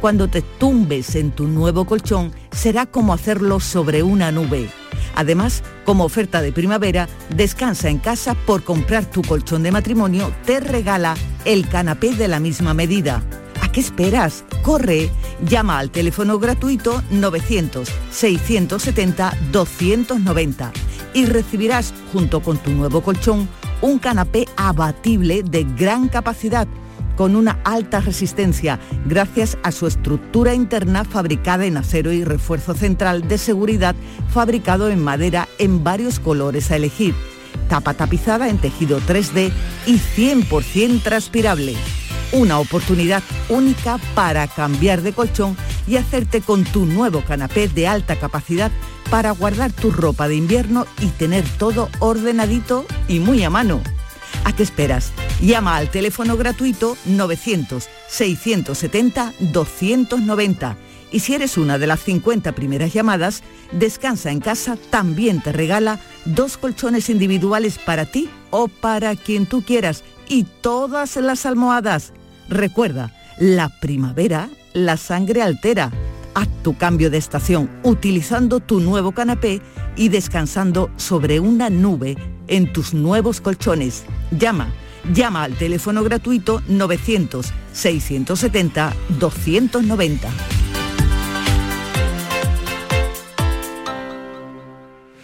Cuando te tumbes en tu nuevo colchón, será como hacerlo sobre una nube. Además, como oferta de primavera, Descansa en Casa por comprar tu colchón de matrimonio te regala el canapé de la misma medida. ¿A qué esperas? Corre, llama al teléfono gratuito novecientos seiscientos setenta doscientos noventa y recibirás junto con tu nuevo colchón un canapé abatible de gran capacidad, con una alta resistencia, gracias a su estructura interna fabricada en acero y refuerzo central de seguridad fabricado en madera en varios colores a elegir. Tapa tapizada en tejido tres D y cien por ciento transpirable. Una oportunidad única para cambiar de colchón y hacerte con tu nuevo canapé de alta capacidad para guardar tu ropa de invierno y tener todo ordenadito y muy a mano. ¿A qué esperas? Llama al teléfono gratuito novecientos seiscientos setenta doscientos noventa y si eres una de las cincuenta primeras llamadas, Descansa en Casa también te regala dos colchones individuales para ti o para quien tú quieras y todas las almohadas. Recuerda, la primavera la sangre altera. Haz tu cambio de estación utilizando tu nuevo canapé y descansando sobre una nube en tus nuevos colchones. Llama, llama al teléfono gratuito novecientos seiscientos setenta doscientos noventa.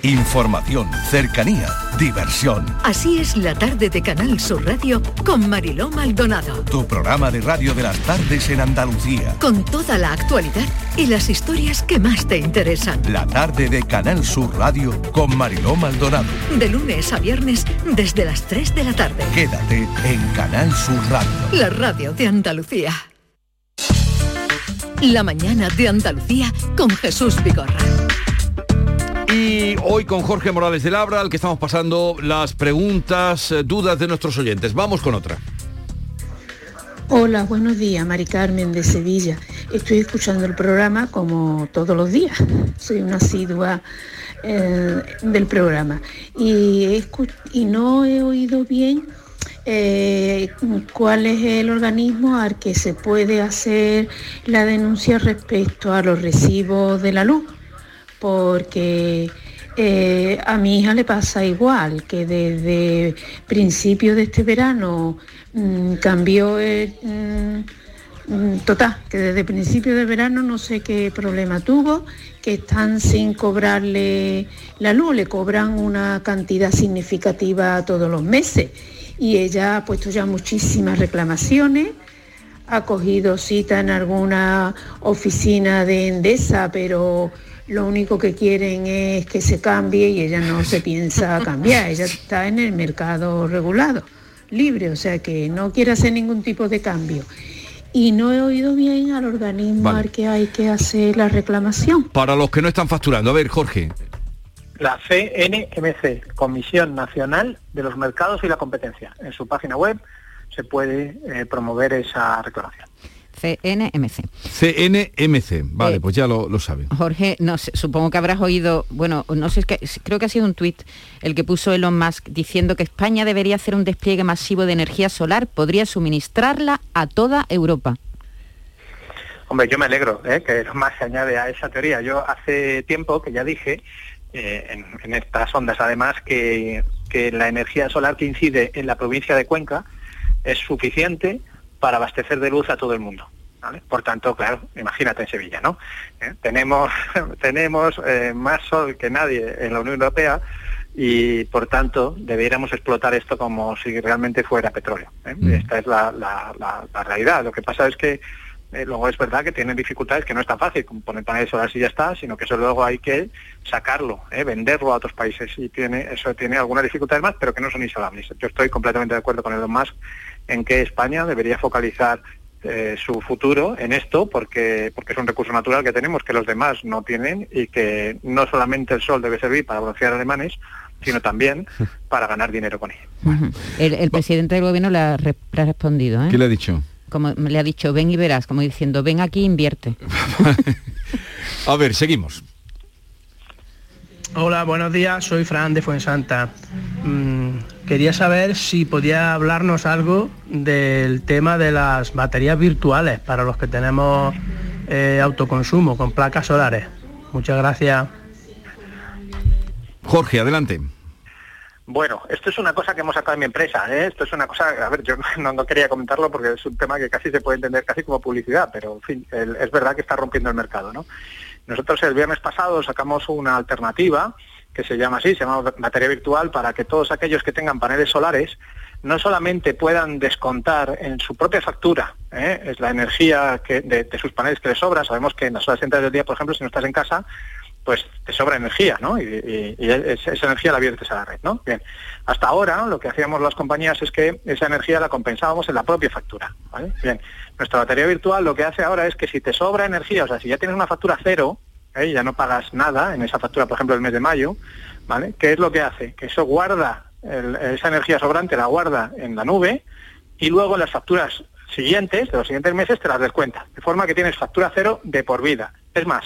Información, cercanía, diversión. Así es la tarde de Canal Sur Radio con Mariló Maldonado. Tu programa de radio de las tardes en Andalucía. Con toda la actualidad y las historias que más te interesan. La tarde de Canal Sur Radio con Mariló Maldonado. De lunes a viernes desde las tres de la tarde. Quédate en Canal Sur Radio. La radio de Andalucía. La mañana de Andalucía con Jesús Vigorra. Y Hoy con Jorge Morales de Labra, al que estamos pasando las preguntas, dudas de nuestros oyentes. Vamos con otra. Hola, buenos días, Mari Carmen de Sevilla. Estoy escuchando el programa como todos los días. Soy una asidua eh, del programa. Y, y no he oído bien eh, cuál es el organismo al que se puede hacer la denuncia respecto a los recibos de la luz. Porque eh, a mi hija le pasa igual, que desde principios de este verano... cambió el, total, que desde principio de verano no sé qué problema tuvo, que están sin cobrarle la luz, le cobran una cantidad significativa todos los meses y ella ha puesto ya muchísimas reclamaciones, ha cogido cita en alguna oficina de Endesa, pero lo único que quieren es que se cambie y ella no se piensa cambiar, ella está en el mercado regulado. Libre, o sea que no quiere hacer ningún tipo de cambio. Y no he oído bien al organismo vale. al que hay que hacer la reclamación. Para los que no están facturando, a ver, Jorge. La C N M C, Comisión Nacional de los Mercados y la Competencia. En su página web se puede eh, promover esa reclamación. C N M C. C N M C, vale, eh, pues ya lo, lo saben. Jorge, no sé, supongo que habrás oído, bueno, no sé, es que, creo que ha sido un tuit el que puso Elon Musk diciendo que España debería hacer un despliegue masivo de energía solar, podría suministrarla a toda Europa. Hombre, yo me alegro ¿eh? que Elon Musk se añade a esa teoría. Yo hace tiempo que ya dije, eh, en, en estas ondas además, que, que la energía solar que incide en la provincia de Cuenca es suficiente para abastecer de luz a todo el mundo, ¿vale? Por tanto, claro, imagínate en Sevilla, ¿no? ¿Eh? Tenemos tenemos eh, más sol que nadie en la Unión Europea y, por tanto, debiéramos explotar esto como si realmente fuera petróleo, ¿eh? Mm. Esta es la, la, la, la realidad. Lo que pasa es que eh, luego es verdad que tienen dificultades, que no es tan fácil poner paneles solares y ya está, sino que eso luego hay que sacarlo, ¿eh? venderlo a otros países y tiene eso tiene algunas dificultades más, pero que no son insalables. Yo estoy completamente de acuerdo con Elon Musk en que España debería focalizar eh, su futuro en esto, porque porque es un recurso natural que tenemos, que los demás no tienen, y que no solamente el sol debe servir para broncear alemanes, sino también para ganar dinero con ello. Uh-huh. El, el presidente del gobierno le ha, re- le ha respondido, ¿eh? ¿Qué le ha dicho? Como le ha dicho, ven y verás, como diciendo, ven aquí e invierte. A ver, seguimos. Hola, buenos días, soy Fran de Fuensanta. Mm, quería saber si podía hablarnos algo del tema de las baterías virtuales para los que tenemos eh, autoconsumo con placas solares. Muchas gracias. Jorge, adelante. Bueno, esto es una cosa que hemos sacado en mi empresa, ¿eh? Esto es una cosa, a ver, yo no, no quería comentarlo porque es un tema que casi se puede entender casi como publicidad, pero en fin, el, es verdad que está rompiendo el mercado, ¿no? Nosotros el viernes pasado sacamos una alternativa que se llama así, se llama batería virtual, para que todos aquellos que tengan paneles solares no solamente puedan descontar en su propia factura, ¿eh? es la energía que, de, de sus paneles que les sobra. Sabemos que en las horas centrales del día, por ejemplo, si no estás en casa, pues te sobra energía, ¿no? Y, y, y esa energía la viertes a la red, ¿no? Bien, hasta ahora, ¿no?, lo que hacíamos las compañías es que esa energía la compensábamos en la propia factura, ¿vale? Bien, nuestra batería virtual lo que hace ahora es que si te sobra energía, o sea, si ya tienes una factura cero, ¿eh? ya no pagas nada en esa factura, por ejemplo, del mes de mayo, ¿vale? ¿Qué es lo que hace? Que eso guarda, el, esa energía sobrante la guarda en la nube y luego las facturas siguientes, de los siguientes meses, te las descuenta, de forma que tienes factura cero de por vida. Es más,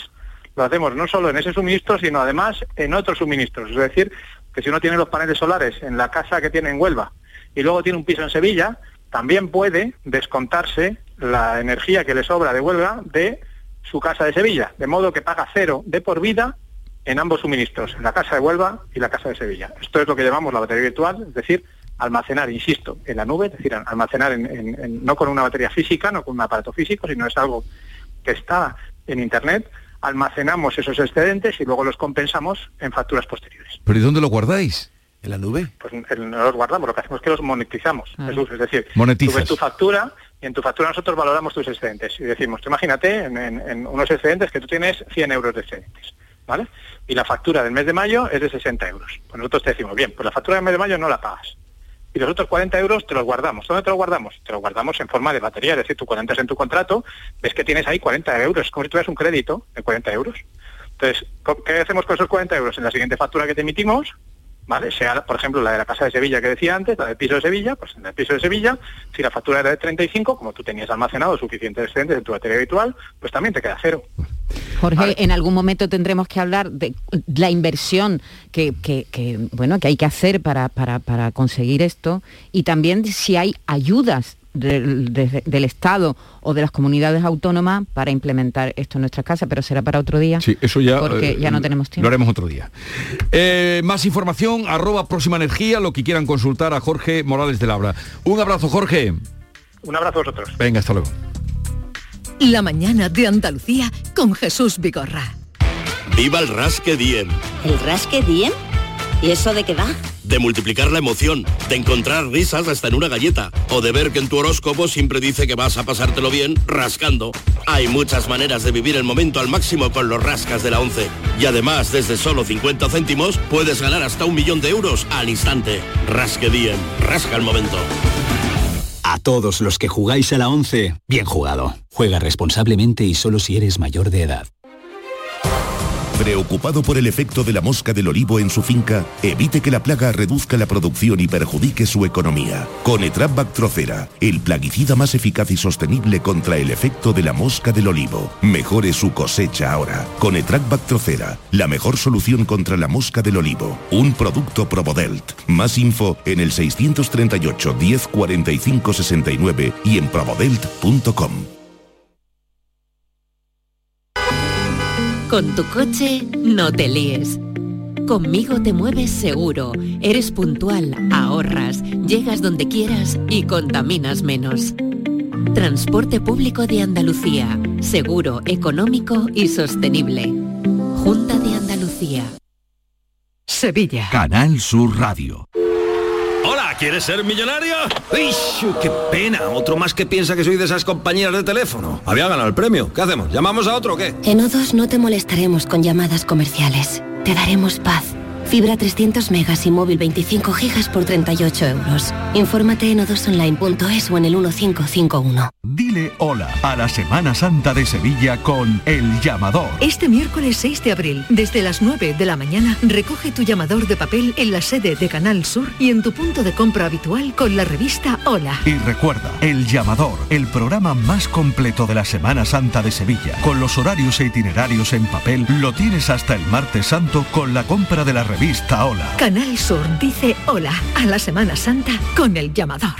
lo hacemos no solo en ese suministro, sino además en otros suministros. Es decir, que si uno tiene los paneles solares en la casa que tiene en Huelva y luego tiene un piso en Sevilla, también puede descontarse la energía que le sobra de Huelva de su casa de Sevilla, de modo que paga cero de por vida en ambos suministros, en la casa de Huelva y la casa de Sevilla. Esto es lo que llamamos la batería virtual, es decir, almacenar, insisto, en la nube, es decir, almacenar en, en, en, no con una batería física, no con un aparato físico, sino es algo que está en Internet. Almacenamos esos excedentes y luego los compensamos en facturas posteriores. ¿Pero y dónde los guardáis? ¿En la nube? Pues no los guardamos, lo que hacemos es que los monetizamos, ah. Jesús, es decir, monetizas. Tú ves tu factura y en tu factura nosotros valoramos tus excedentes y decimos, tú imagínate en, en, en unos excedentes que tú tienes cien euros de excedentes, ¿vale? Y la factura del mes de mayo es de sesenta euros. Pues nosotros te decimos, bien, pues la factura del mes de mayo no la pagas. Y los otros cuarenta euros te los guardamos. ¿Dónde te los guardamos? Te los guardamos en forma de batería, es decir, tú cuando entras en tu contrato, ves que tienes ahí cuarenta euros, es como si tuvieras un crédito de cuarenta euros. Entonces, ¿qué hacemos con esos cuarenta euros? En la siguiente factura que te emitimos, ¿vale? Sea, por ejemplo, la de la Casa de Sevilla que decía antes, la del piso de Sevilla, pues en el piso de Sevilla, si la factura era de treinta y cinco, como tú tenías almacenado suficientes excedentes en tu batería habitual, pues también te queda cero. Jorge, vale. En algún momento tendremos que hablar de la inversión que, que, que, bueno, que hay que hacer para, para, para conseguir esto, y también si hay ayudas Del, de, del Estado o de las comunidades autónomas para implementar esto en nuestras casas, pero será para otro día. Sí, eso ya, porque eh, ya no tenemos tiempo. Lo haremos otro día. Eh, más información, arroba Próxima Energía, lo que quieran consultar a Jorge Morales de Labra. Un abrazo, Jorge. Un abrazo a vosotros. Venga, hasta luego. La mañana de Andalucía con Jesús Vigorra. ¡Viva el Rasque Diem! ¿El Rasque Diem? ¿Y eso de qué va? De multiplicar la emoción, de encontrar risas hasta en una galleta, o de ver que en tu horóscopo siempre dice que vas a pasártelo bien rascando. Hay muchas maneras de vivir el momento al máximo con los rascas de la once. Y además, desde solo cincuenta céntimos, puedes ganar hasta un millón de euros al instante. Rasque Diem, rasca el momento. A todos los que jugáis a la once, bien jugado. Juega responsablemente y solo si eres mayor de edad. ¿Preocupado por el efecto de la mosca del olivo en su finca? Evite que la plaga reduzca la producción y perjudique su economía. Con Etrap Bactrocera, el plaguicida más eficaz y sostenible contra el efecto de la mosca del olivo. Mejore su cosecha ahora. Con Etrap Bactrocera, la mejor solución contra la mosca del olivo. Un producto Probodelt. Más info en el seiscientos treinta y ocho, diez, cuarenta y cinco, sesenta y nueve y en probodelt punto com. Con tu coche no te líes. Conmigo te mueves seguro, eres puntual, ahorras, llegas donde quieras y contaminas menos. Transporte público de Andalucía, seguro, económico y sostenible. Junta de Andalucía. Sevilla. Canal Sur Radio. Hola, ¿quieres ser millonario? ¡Ish! ¡Qué pena! Otro más que piensa que soy de esas compañías de teléfono. Había ganado el premio. ¿Qué hacemos? ¿Llamamos a otro o qué? En O dos no te molestaremos con llamadas comerciales. Te daremos paz. Fibra trescientos megas y móvil veinticinco gigas por treinta y ocho euros. Infórmate en o dos online punto es o en el uno cinco cinco uno. Dile hola a la Semana Santa de Sevilla con El Llamador. Este miércoles seis de abril, desde las nueve de la mañana, recoge tu llamador de papel en la sede de Canal Sur y en tu punto de compra habitual con la revista Hola. Y recuerda, El Llamador, el programa más completo de la Semana Santa de Sevilla. Con los horarios e itinerarios en papel, lo tienes hasta el martes santo con la compra de la revista. Vista Hola. Canal Sur dice hola a la Semana Santa con El Llamador.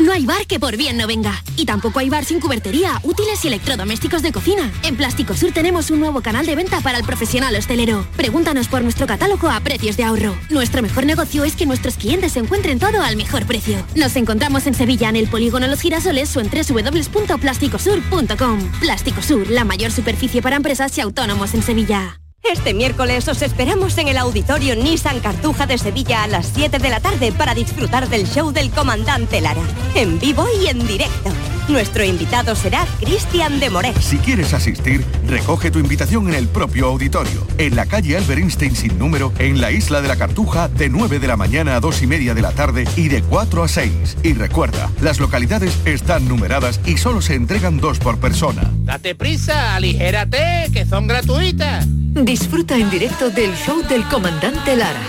No hay bar que por bien no venga. Y tampoco hay bar sin cubertería, útiles y electrodomésticos de cocina. En Plástico Sur tenemos un nuevo canal de venta para el profesional hostelero. Pregúntanos por nuestro catálogo a precios de ahorro. Nuestro mejor negocio es que nuestros clientes encuentren todo al mejor precio. Nos encontramos en Sevilla, en el Polígono Los Girasoles o en doble u doble u doble u punto plástico sur punto com. Plástico Sur, la mayor superficie para empresas y autónomos en Sevilla. Este miércoles os esperamos en el Auditorio Nissan Cartuja de Sevilla a las siete de la tarde para disfrutar del show del Comandante Lara, en vivo y en directo. Nuestro invitado será Cristian de Moret. Si quieres asistir, recoge tu invitación en el propio auditorio, en la calle Albert Einstein sin número, en la Isla de la Cartuja, de nueve de la mañana a dos y media de la tarde y de cuatro a seis. Y recuerda, las localidades están numeradas y solo se entregan dos por persona. Date prisa, aligérate, que son gratuitas. Disfruta en directo del show del Comandante Lara,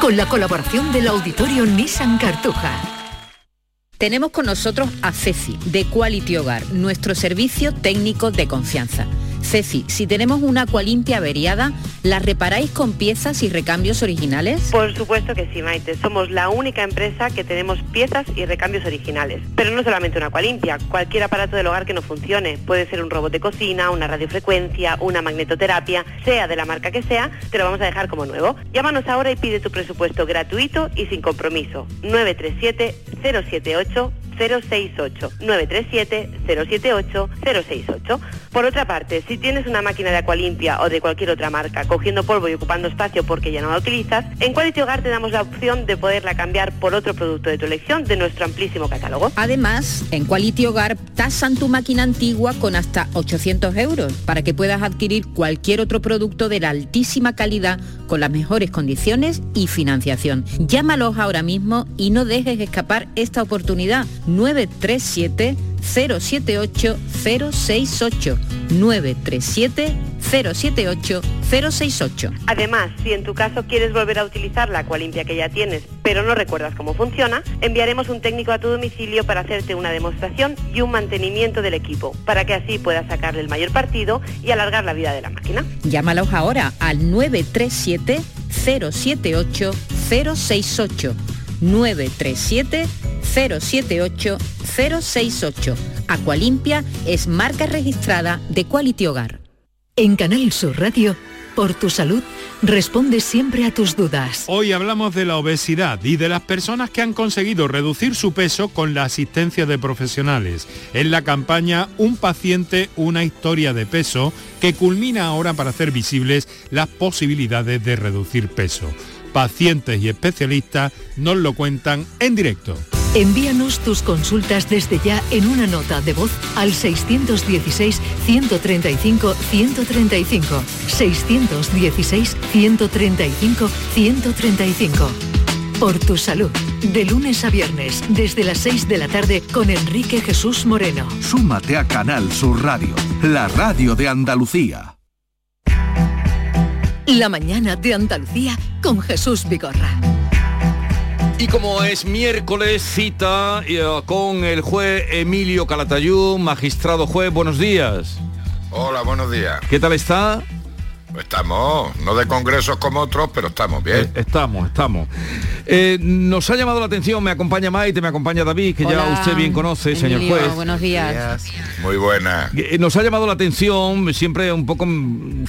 con la colaboración del Auditorio Nissan Cartuja. Tenemos con nosotros a Ceci, de Quality Hogar, nuestro servicio técnico de confianza. Ceci, si tenemos una Aqualimpia averiada, ¿la reparáis con piezas y recambios originales? Por supuesto que sí, Maite. Somos la única empresa que tenemos piezas y recambios originales. Pero no solamente una Aqualimpia, cualquier aparato del hogar que no funcione. Puede ser un robot de cocina, una radiofrecuencia, una magnetoterapia, sea de la marca que sea, te lo vamos a dejar como nuevo. Llámanos ahora y pide tu presupuesto gratuito y sin compromiso. nueve tres siete, cero siete ocho, cero seis ocho. nueve tres siete, cero siete ocho, cero seis ocho. Por otra parte, si tienes una máquina de Aqualimpia o de cualquier otra marca cogiendo polvo y ocupando espacio porque ya no la utilizas, en Quality Hogar te damos la opción de poderla cambiar por otro producto de tu elección de nuestro amplísimo catálogo. Además, en Quality Hogar tasan tu máquina antigua con hasta ochocientos euros para que puedas adquirir cualquier otro producto de la altísima calidad con las mejores condiciones y financiación. Llámalos ahora mismo y no dejes escapar esta oportunidad. nueve tres siete, cero siete ocho, cero seis ocho. nueve tres siete cero siete ocho cero seis ocho. Además, si en tu caso quieres volver a utilizar la Aqualimpia que ya tienes, pero no recuerdas cómo funciona, enviaremos un técnico a tu domicilio para hacerte una demostración y un mantenimiento del equipo, para que así puedas sacarle el mayor partido y alargar la vida de la máquina. Llámalos ahora al nueve tres siete cero siete ocho cero seis ocho. nueve tres siete cero siete ocho cero seis ocho. Aqualimpia es marca registrada de Quality Hogar. En Canal Sur Radio, por tu salud, responde siempre a tus dudas. Hoy hablamos de la obesidad y de las personas que han conseguido reducir su peso con la asistencia de profesionales. En la campaña Un paciente, una historia de peso, que culmina ahora para hacer visibles las posibilidades de reducir peso. Pacientes y especialistas nos lo cuentan en directo. Envíanos tus consultas desde ya en una nota de voz al seis uno seis, uno tres cinco, uno tres cinco. seis uno seis, uno tres cinco, uno tres cinco. Por tu salud, de lunes a viernes, desde las seis de la tarde, con Enrique Jesús Moreno. Súmate a Canal Sur Radio, la radio de Andalucía. La mañana de Andalucía con Jesús Vigorra. Y como es miércoles, cita con el juez Emilio Calatayud, magistrado juez, buenos días. Hola, buenos días. ¿Qué tal está? Pues estamos, no de congresos como otros, pero estamos bien. Eh, estamos, estamos. Eh, nos ha llamado la atención, me acompaña Maite, me acompaña David, que Hola, ya usted bien conoce, Emilio, señor juez. Buenos días. Muy buena. Eh, nos ha llamado la atención, siempre un poco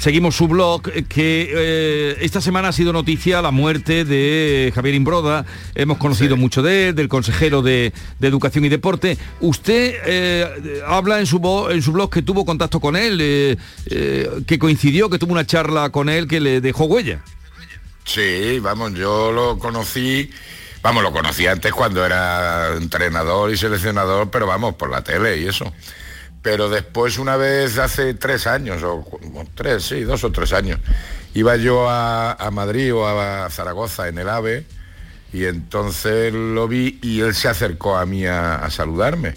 seguimos su blog, que eh, esta semana ha sido noticia la muerte de Javier Imbroda. Hemos conocido sí. mucho de él, del consejero de, de Educación y Deporte. Usted eh, habla en su, en su blog que tuvo contacto con él, eh, eh, que coincidió, que tuvo una charla con él que le dejó huella. Sí, vamos, yo lo conocí, vamos, lo conocí antes cuando era entrenador y seleccionador, pero vamos, por la tele y eso. Pero después, una vez hace tres años, o tres, sí, dos o tres años, iba yo a, a Madrid o a Zaragoza en el AVE, y entonces lo vi y él se acercó a mí a, a saludarme.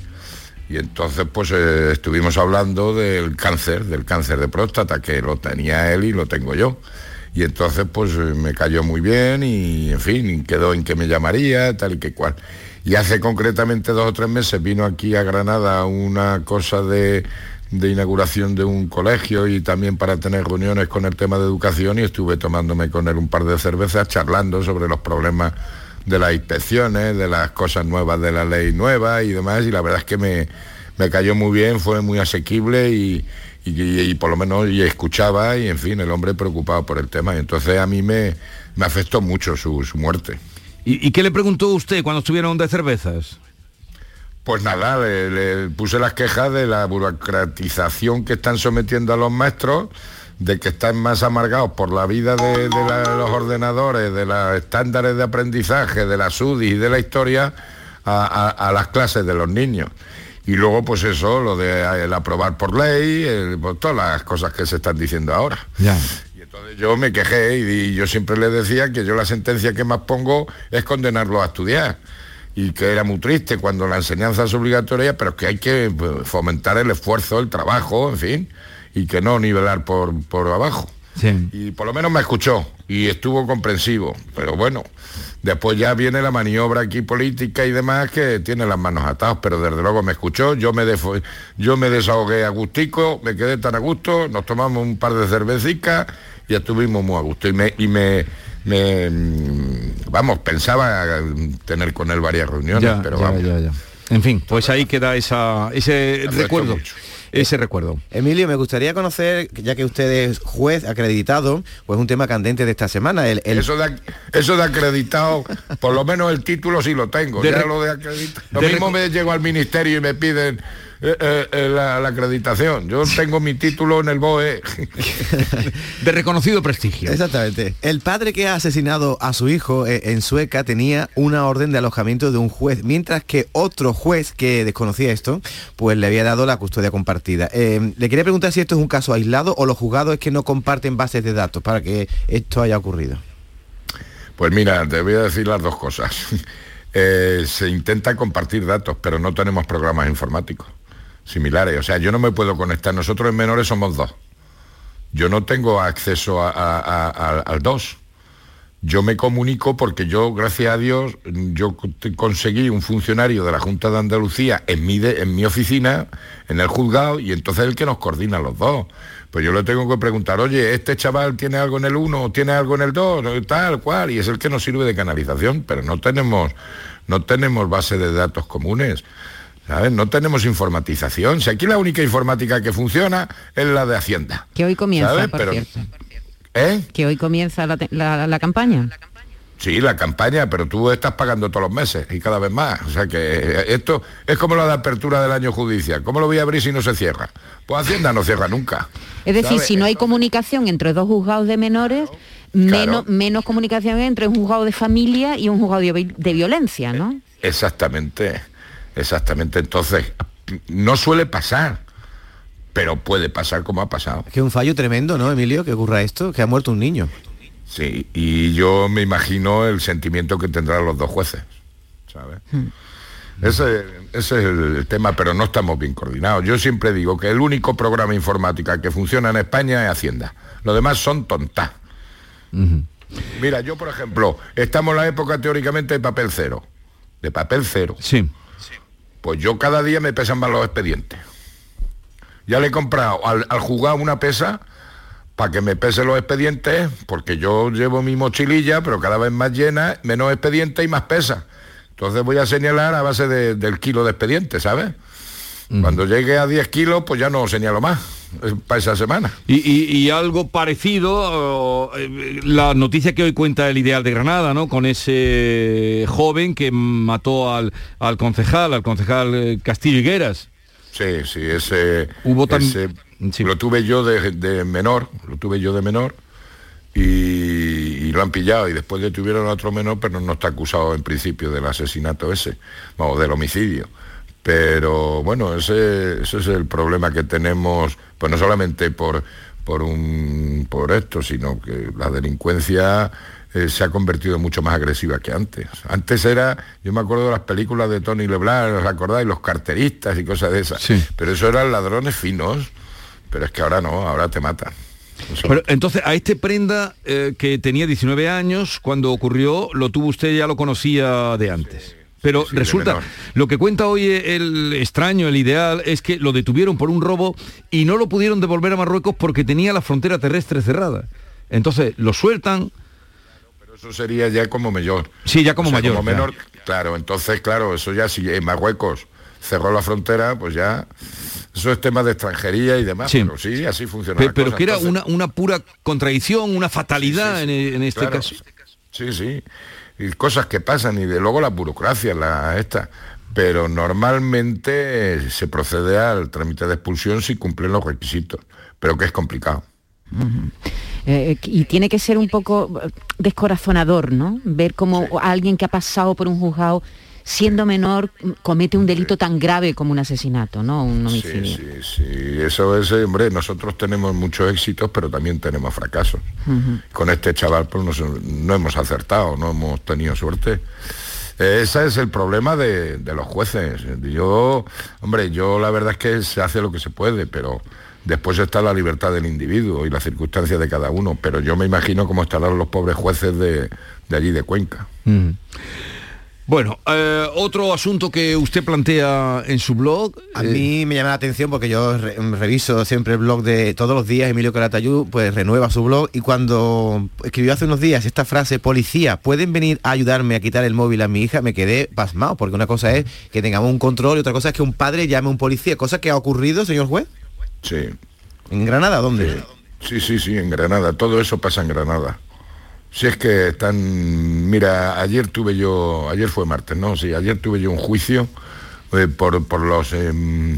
Y entonces pues eh, estuvimos hablando del cáncer, del cáncer de próstata, que lo tenía él y lo tengo yo. Y entonces pues me cayó muy bien y, en fin, quedó en que me llamaría, tal y que cual. Y hace concretamente dos o tres meses vino aquí a Granada una cosa de, de inauguración de un colegio y también para tener reuniones con el tema de educación, y estuve tomándome con él un par de cervezas, charlando sobre los problemas de las inspecciones, de las cosas nuevas, de la ley nueva y demás, y la verdad es que me, me cayó muy bien, fue muy asequible y, y, y, y por lo menos y escuchaba, y en fin, el hombre preocupado por el tema, y entonces a mí me, me afectó mucho su, su muerte. ¿Y, ¿Y qué le preguntó usted cuando estuvieron de cervezas? Pues nada, le, le puse las quejas de la burocratización que están sometiendo a los maestros, de que están más amargados por la vida de, de la, los ordenadores, de los estándares de aprendizaje, de la S U D I y de la historia a, a, a las clases de los niños. Y luego pues eso, lo de el aprobar por ley, el, pues, todas las cosas que se están diciendo ahora. Ya. Y entonces yo me quejé y, y yo siempre le decía que yo la sentencia que más pongo es condenarlos a estudiar. Y que era muy triste cuando la enseñanza es obligatoria, pero que hay que pues, fomentar el esfuerzo, el trabajo, en fin, y que no nivelar por, por abajo. Sí. Y por lo menos me escuchó y estuvo comprensivo, pero bueno, después ya viene la maniobra aquí política y demás que tiene las manos atadas, pero desde luego me escuchó, yo me, defo- yo me desahogué a gustico, me quedé tan a gusto, nos tomamos un par de cervecitas y estuvimos muy a gusto, y me... Y me Me, vamos, pensaba tener con él varias reuniones, ya, pero ya, vamos. Ya, ya. En fin, pues ahí queda esa, ese recuerdo. Ese recuerdo. Emilio, me gustaría conocer, ya que usted es juez acreditado, pues un tema candente de esta semana. El, el... Eso, de, eso de acreditado, por lo menos el título sí lo tengo. De ya re... lo de acreditado. Lo de mismo rec... me llego al ministerio y me piden eh, eh, eh, la, la acreditación. Yo tengo mi título en el B O E. De reconocido prestigio. Exactamente. El padre que ha asesinado a su hijo eh, en Sueca tenía una orden de alojamiento de un juez, mientras que otro juez que desconocía esto, pues le había dado la custodia compartida. Eh, le quería preguntar si esto es un caso aislado o los juzgados es que no comparten bases de datos para que esto haya ocurrido. Pues mira, te voy a decir las dos cosas. eh, se intenta compartir datos, pero no tenemos programas informáticos similares. O sea, yo no me puedo conectar. Nosotros en menores somos dos. yo no tengo acceso a, a, a, a, al dos. Yo me comunico porque yo, gracias a Dios, yo conseguí un funcionario de la Junta de Andalucía en mi, de, en mi oficina, en el juzgado, y entonces es el que nos coordina los dos. Pues yo le tengo que preguntar, oye, este chaval tiene algo en el uno, tiene algo en el dos, tal, cual, y es el que nos sirve de canalización, pero no tenemos, no tenemos base de datos comunes, ¿sabes? No tenemos informatización. Si aquí la única informática que funciona es la de Hacienda. Que hoy comienza, ¿sabes? Por pero, cierto. ¿Eh? Que hoy comienza la, la, la campaña. Sí, la campaña, pero tú estás pagando todos los meses y cada vez más. O sea que esto es como la de apertura del año judicial. ¿Cómo lo voy a abrir si no se cierra? Pues Hacienda no cierra nunca. Es decir, ¿sabes? Si no hay esto... comunicación entre dos juzgados de menores, claro. menos, menos comunicación entre un juzgado de familia y un juzgado de, de violencia, ¿no? Exactamente, exactamente. Entonces, no suele pasar. Pero puede pasar como ha pasado. Es que un fallo tremendo, ¿no, Emilio? Que ocurra esto, que ha muerto un niño. Sí, y yo me imagino el sentimiento que tendrán los dos jueces, ¿sabes? Mm. Ese, ese es el tema, pero no estamos bien coordinados. Yo siempre digo que el único programa informático que funciona en España es Hacienda. Lo demás son tontas. Mm-hmm. Mira, yo, por ejemplo, estamos en la época teóricamente de papel cero. De papel cero. Sí. Pues yo cada día me pesan más los expedientes. Ya le he comprado al, al juzgado una pesa para que me pese los expedientes, porque yo llevo mi mochililla, pero cada vez más llena, menos expedientes y más pesas. Entonces voy a señalar a base de, del kilo de expedientes, ¿sabes? Mm. Cuando llegue a diez kilos, pues ya no señalo más para esa semana. Y, y, y algo parecido, la noticia que hoy cuenta El Ideal de Granada, ¿no? Con ese joven que mató al, al concejal, al concejal Castillo Higueras. Sí, sí, ese, Hubo tan... ese sí. lo tuve yo de, de menor, lo tuve yo de menor y, y lo han pillado y después detuvieron a otro menor, pero no está acusado en principio del asesinato ese, o del homicidio. Pero bueno, ese, ese es el problema que tenemos, pues no solamente por, por, un, por esto, sino que la delincuencia... se ha convertido mucho más agresiva que antes. Antes era, yo me acuerdo de las películas de Tony Leblanc, ¿os acordáis? Los carteristas y cosas de esas. Sí. Pero eso eran ladrones finos, pero es que ahora no, ahora te matan. Eso. Pero entonces, a este prenda eh, que tenía diecinueve años, cuando ocurrió, lo tuvo usted, ya lo conocía de antes. Sí, pero sí, sí, resulta, lo que cuenta hoy el extraño, El Ideal, es que lo detuvieron por un robo y no lo pudieron devolver a Marruecos porque tenía la frontera terrestre cerrada. Entonces, lo sueltan... Eso sería ya como mayor. Sí, ya como o sea, mayor. Como menor, claro. claro, entonces, claro, eso ya si en Marruecos cerró la frontera, pues ya... Eso es tema de extranjería y demás, sí. pero sí, así funciona Pero, la pero cosa. que era entonces, una, una pura contradicción, una fatalidad sí, sí, sí, en, en este claro, caso. Sí, sí, y cosas que pasan, y de luego la burocracia, la esta... Pero normalmente se procede al trámite de expulsión si cumplen los requisitos, pero que es complicado. Uh-huh. Eh, y tiene que ser un poco descorazonador, ¿no? Ver cómo sí. alguien que ha pasado por un juzgado, siendo menor, comete un delito sí. tan grave como un asesinato, ¿no? Un homicidio. Sí, sí, sí. Eso es, hombre, nosotros tenemos muchos éxitos, pero también tenemos fracasos. Uh-huh. Con este chaval, pues, nos, no hemos acertado, no hemos tenido suerte. Ese es el problema de, de los jueces. Yo, hombre, yo la verdad es que se hace lo que se puede, pero... Después está la libertad del individuo y las circunstancias de cada uno, pero yo me imagino cómo estarán los pobres jueces de, de allí, de Cuenca. Mm. Bueno, eh, otro asunto que usted plantea en su blog... A eh... mí me llama la atención porque yo re- reviso siempre el blog de todos los días, Emilio Caratayud pues renueva su blog, y cuando escribió hace unos días esta frase, policía, ¿pueden venir a ayudarme a quitar el móvil a mi hija? Me quedé pasmado, porque una cosa es que tengamos un control y otra cosa es que un padre llame a un policía, cosa que ha ocurrido, señor juez. Sí. ¿En Granada? ¿Dónde? Sí, sí, sí, en Granada. Todo eso pasa en Granada. Si es que están... Mira, ayer tuve yo... Ayer fue martes, ¿no? Sí, ayer tuve yo un juicio eh, por, por los eh,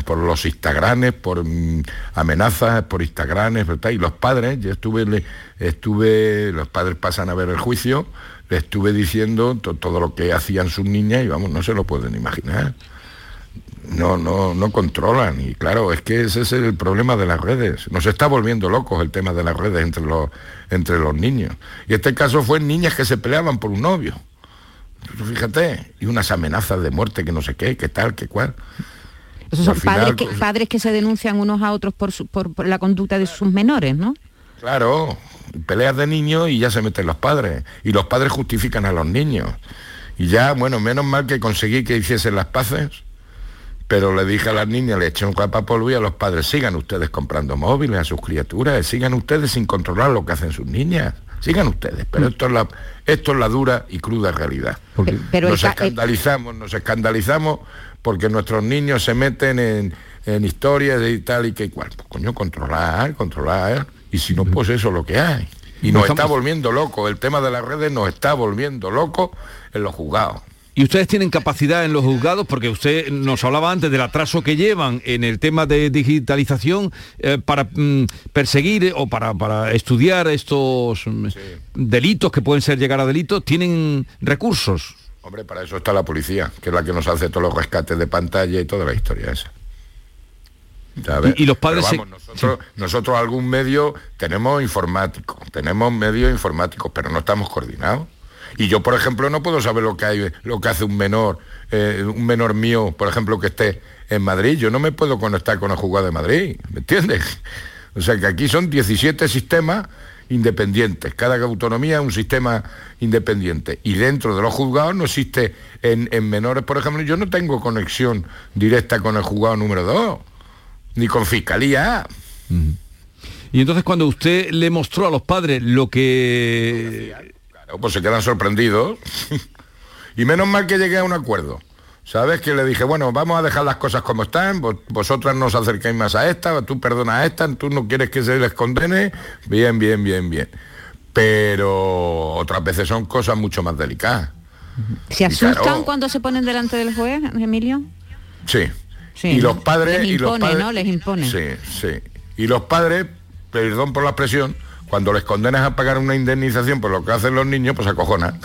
por los Instagrames, por mm, amenazas, por Instagrames, ¿verdad? Y los padres, yo estuve... Le, estuve los padres pasan a ver el juicio, les estuve diciendo to, todo lo que hacían sus niñas y, vamos, no se lo pueden imaginar. No, no, no controlan, y claro, es que ese es el problema de las redes. Nos está volviendo locos el tema de las redes entre los, entre los niños. Y este caso fue niñas que se peleaban por un novio. Fíjate, y unas amenazas de muerte que no sé qué, que tal, que cual. Esos son final, padres, que, padres que se denuncian unos a otros por, su, por, por la conducta de sus menores, ¿no? Claro, peleas de niños y ya se meten los padres, y los padres justifican a los niños. Y ya, bueno, menos mal que conseguí que hiciesen las paces, pero le dije a las niñas, le eché un rapapolvo, y a los padres, sigan ustedes comprando móviles a sus criaturas, sigan ustedes sin controlar lo que hacen sus niñas, sigan ustedes, pero esto es la, esto es la dura y cruda realidad. Pero, pero nos escandalizamos, nos escandalizamos porque nuestros niños se meten en, en historias de tal y que igual. Pues coño, controlar, controlar, y si no, pues eso es lo que hay. Y nos, nos está volviendo locos, el tema de las redes nos está volviendo locos en los juzgados. Y ustedes tienen capacidad en los juzgados, porque usted nos hablaba antes del atraso que llevan en el tema de digitalización, eh, para mm, perseguir eh, o para, para estudiar estos mm, sí. delitos que pueden ser llegar a delitos. ¿Tienen recursos? Hombre, para eso está la policía, que es la que nos hace todos los rescates de pantalla y toda la historia esa. Y, y los padres vamos, se... nosotros, sí. nosotros algún medio tenemos informático, tenemos medios informáticos, pero no estamos coordinados. Y yo, por ejemplo, no puedo saber lo que hay, lo que hace un menor, eh, un menor mío, por ejemplo, que esté en Madrid. Yo no me puedo conectar con el juzgado de Madrid, ¿me entiendes? O sea, que aquí son diecisiete sistemas independientes. Cada autonomía es un sistema independiente. Y dentro de los juzgados no existe, en, en menores, por ejemplo, yo no tengo conexión directa con el juzgado número dos, ni con fiscalía. Uh-huh. Y entonces, cuando usted le mostró a los padres lo que... pues se quedan sorprendidos. Y menos mal que llegué a un acuerdo, ¿sabes? Que le dije, bueno, vamos a dejar las cosas como están, vos, vosotras no os acercáis más a esta, tú perdonas a esta, tú no quieres que se les condene, bien, bien, bien, bien. Pero otras veces son cosas mucho más delicadas. ¿Se asustan claro, cuando se ponen delante del juez, Emilio? Sí, sí. Y los padres... les impone, y los padres, ¿no? Les impone. Sí, sí. Y los padres, perdón por la expresión, cuando les condenas a pagar una indemnización por lo que hacen los niños, pues acojonan.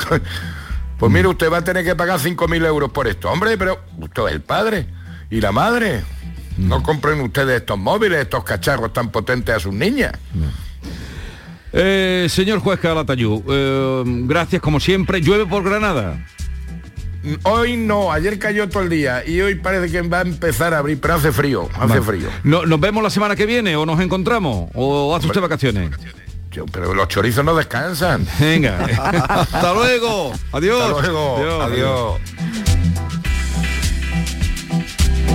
Pues mire, usted va a tener que pagar cinco mil euros por esto. Hombre, pero usted es el padre y la madre. No compren ustedes estos móviles, estos cacharros tan potentes a sus niñas. Eh, señor juez Calatayud, eh, gracias como siempre. ¿Llueve por Granada? Hoy no, ayer cayó todo el día y hoy parece que va a empezar a abrir, pero hace frío, hace vale. frío. No, ¿nos vemos la semana que viene o nos encontramos? ¿O hace usted vacaciones? Pero los chorizos no descansan. Venga. Hasta luego. Adiós. Hasta luego. Adiós. Adiós.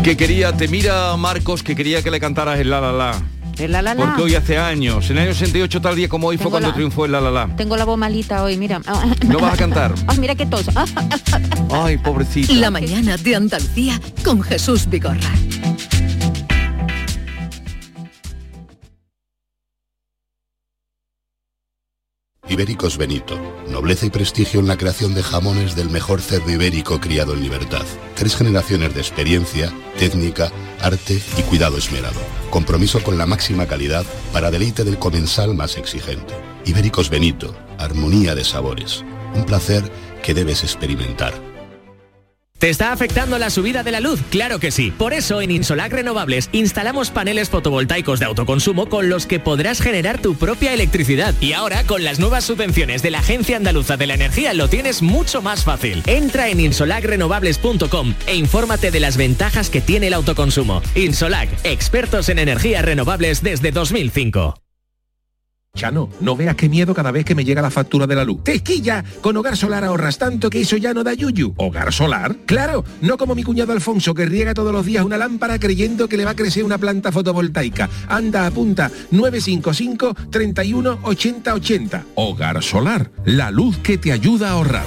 Que quería, te mira Marcos, que quería que le cantaras el la la la. El la la la. Porque hoy hace años, en el año sesenta y ocho, tal día como hoy, fue cuando la... triunfó el la la la. Tengo la voz malita hoy, mira. No vas a cantar. Ay, mira qué tos. Ay, pobrecito. La mañana de Andalucía con Jesús Vigorra. Ibéricos Benito. Nobleza y prestigio en la creación de jamones del mejor cerdo ibérico criado en libertad. Tres generaciones de experiencia, técnica, arte y cuidado esmerado. Compromiso con la máxima calidad para deleite del comensal más exigente. Ibéricos Benito. Armonía de sabores. Un placer que debes experimentar. ¿Te está afectando la subida de la luz? Claro que sí. Por eso en Insolac Renovables instalamos paneles fotovoltaicos de autoconsumo con los que podrás generar tu propia electricidad. Y ahora, con las nuevas subvenciones de la Agencia Andaluza de la Energía, lo tienes mucho más fácil. Entra en insolac renovables punto com e infórmate de las ventajas que tiene el autoconsumo. Insolac, expertos en energías renovables desde dos mil cinco. Chano, no veas qué miedo cada vez que me llega la factura de la luz. ¡Tequilla! Con Hogar Solar ahorras tanto que eso ya no da yuyu. ¿Hogar Solar? ¡Claro! No como mi cuñado Alfonso, que riega todos los días una lámpara creyendo que le va a crecer una planta fotovoltaica. Anda, apunta, nueve cinco cinco, treinta y uno, ochenta ochenta. Hogar Solar, la luz que te ayuda a ahorrar.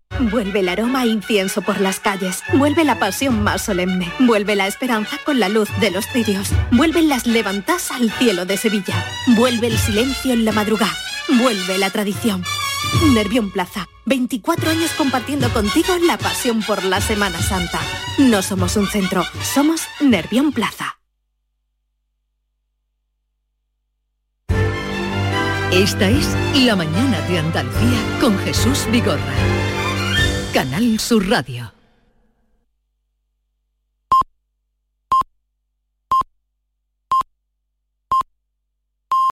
Vuelve el aroma a incienso por las calles. Vuelve la pasión más solemne. Vuelve la esperanza con la luz de los cirios. Vuelven las levantadas al cielo de Sevilla. Vuelve el silencio en la madrugada. Vuelve la tradición. Nervión Plaza, veinticuatro años compartiendo contigo la pasión por la Semana Santa. No somos un centro, somos Nervión Plaza. Esta es La Mañana de Andalucía con Jesús Vigorra. Canal Sur Radio.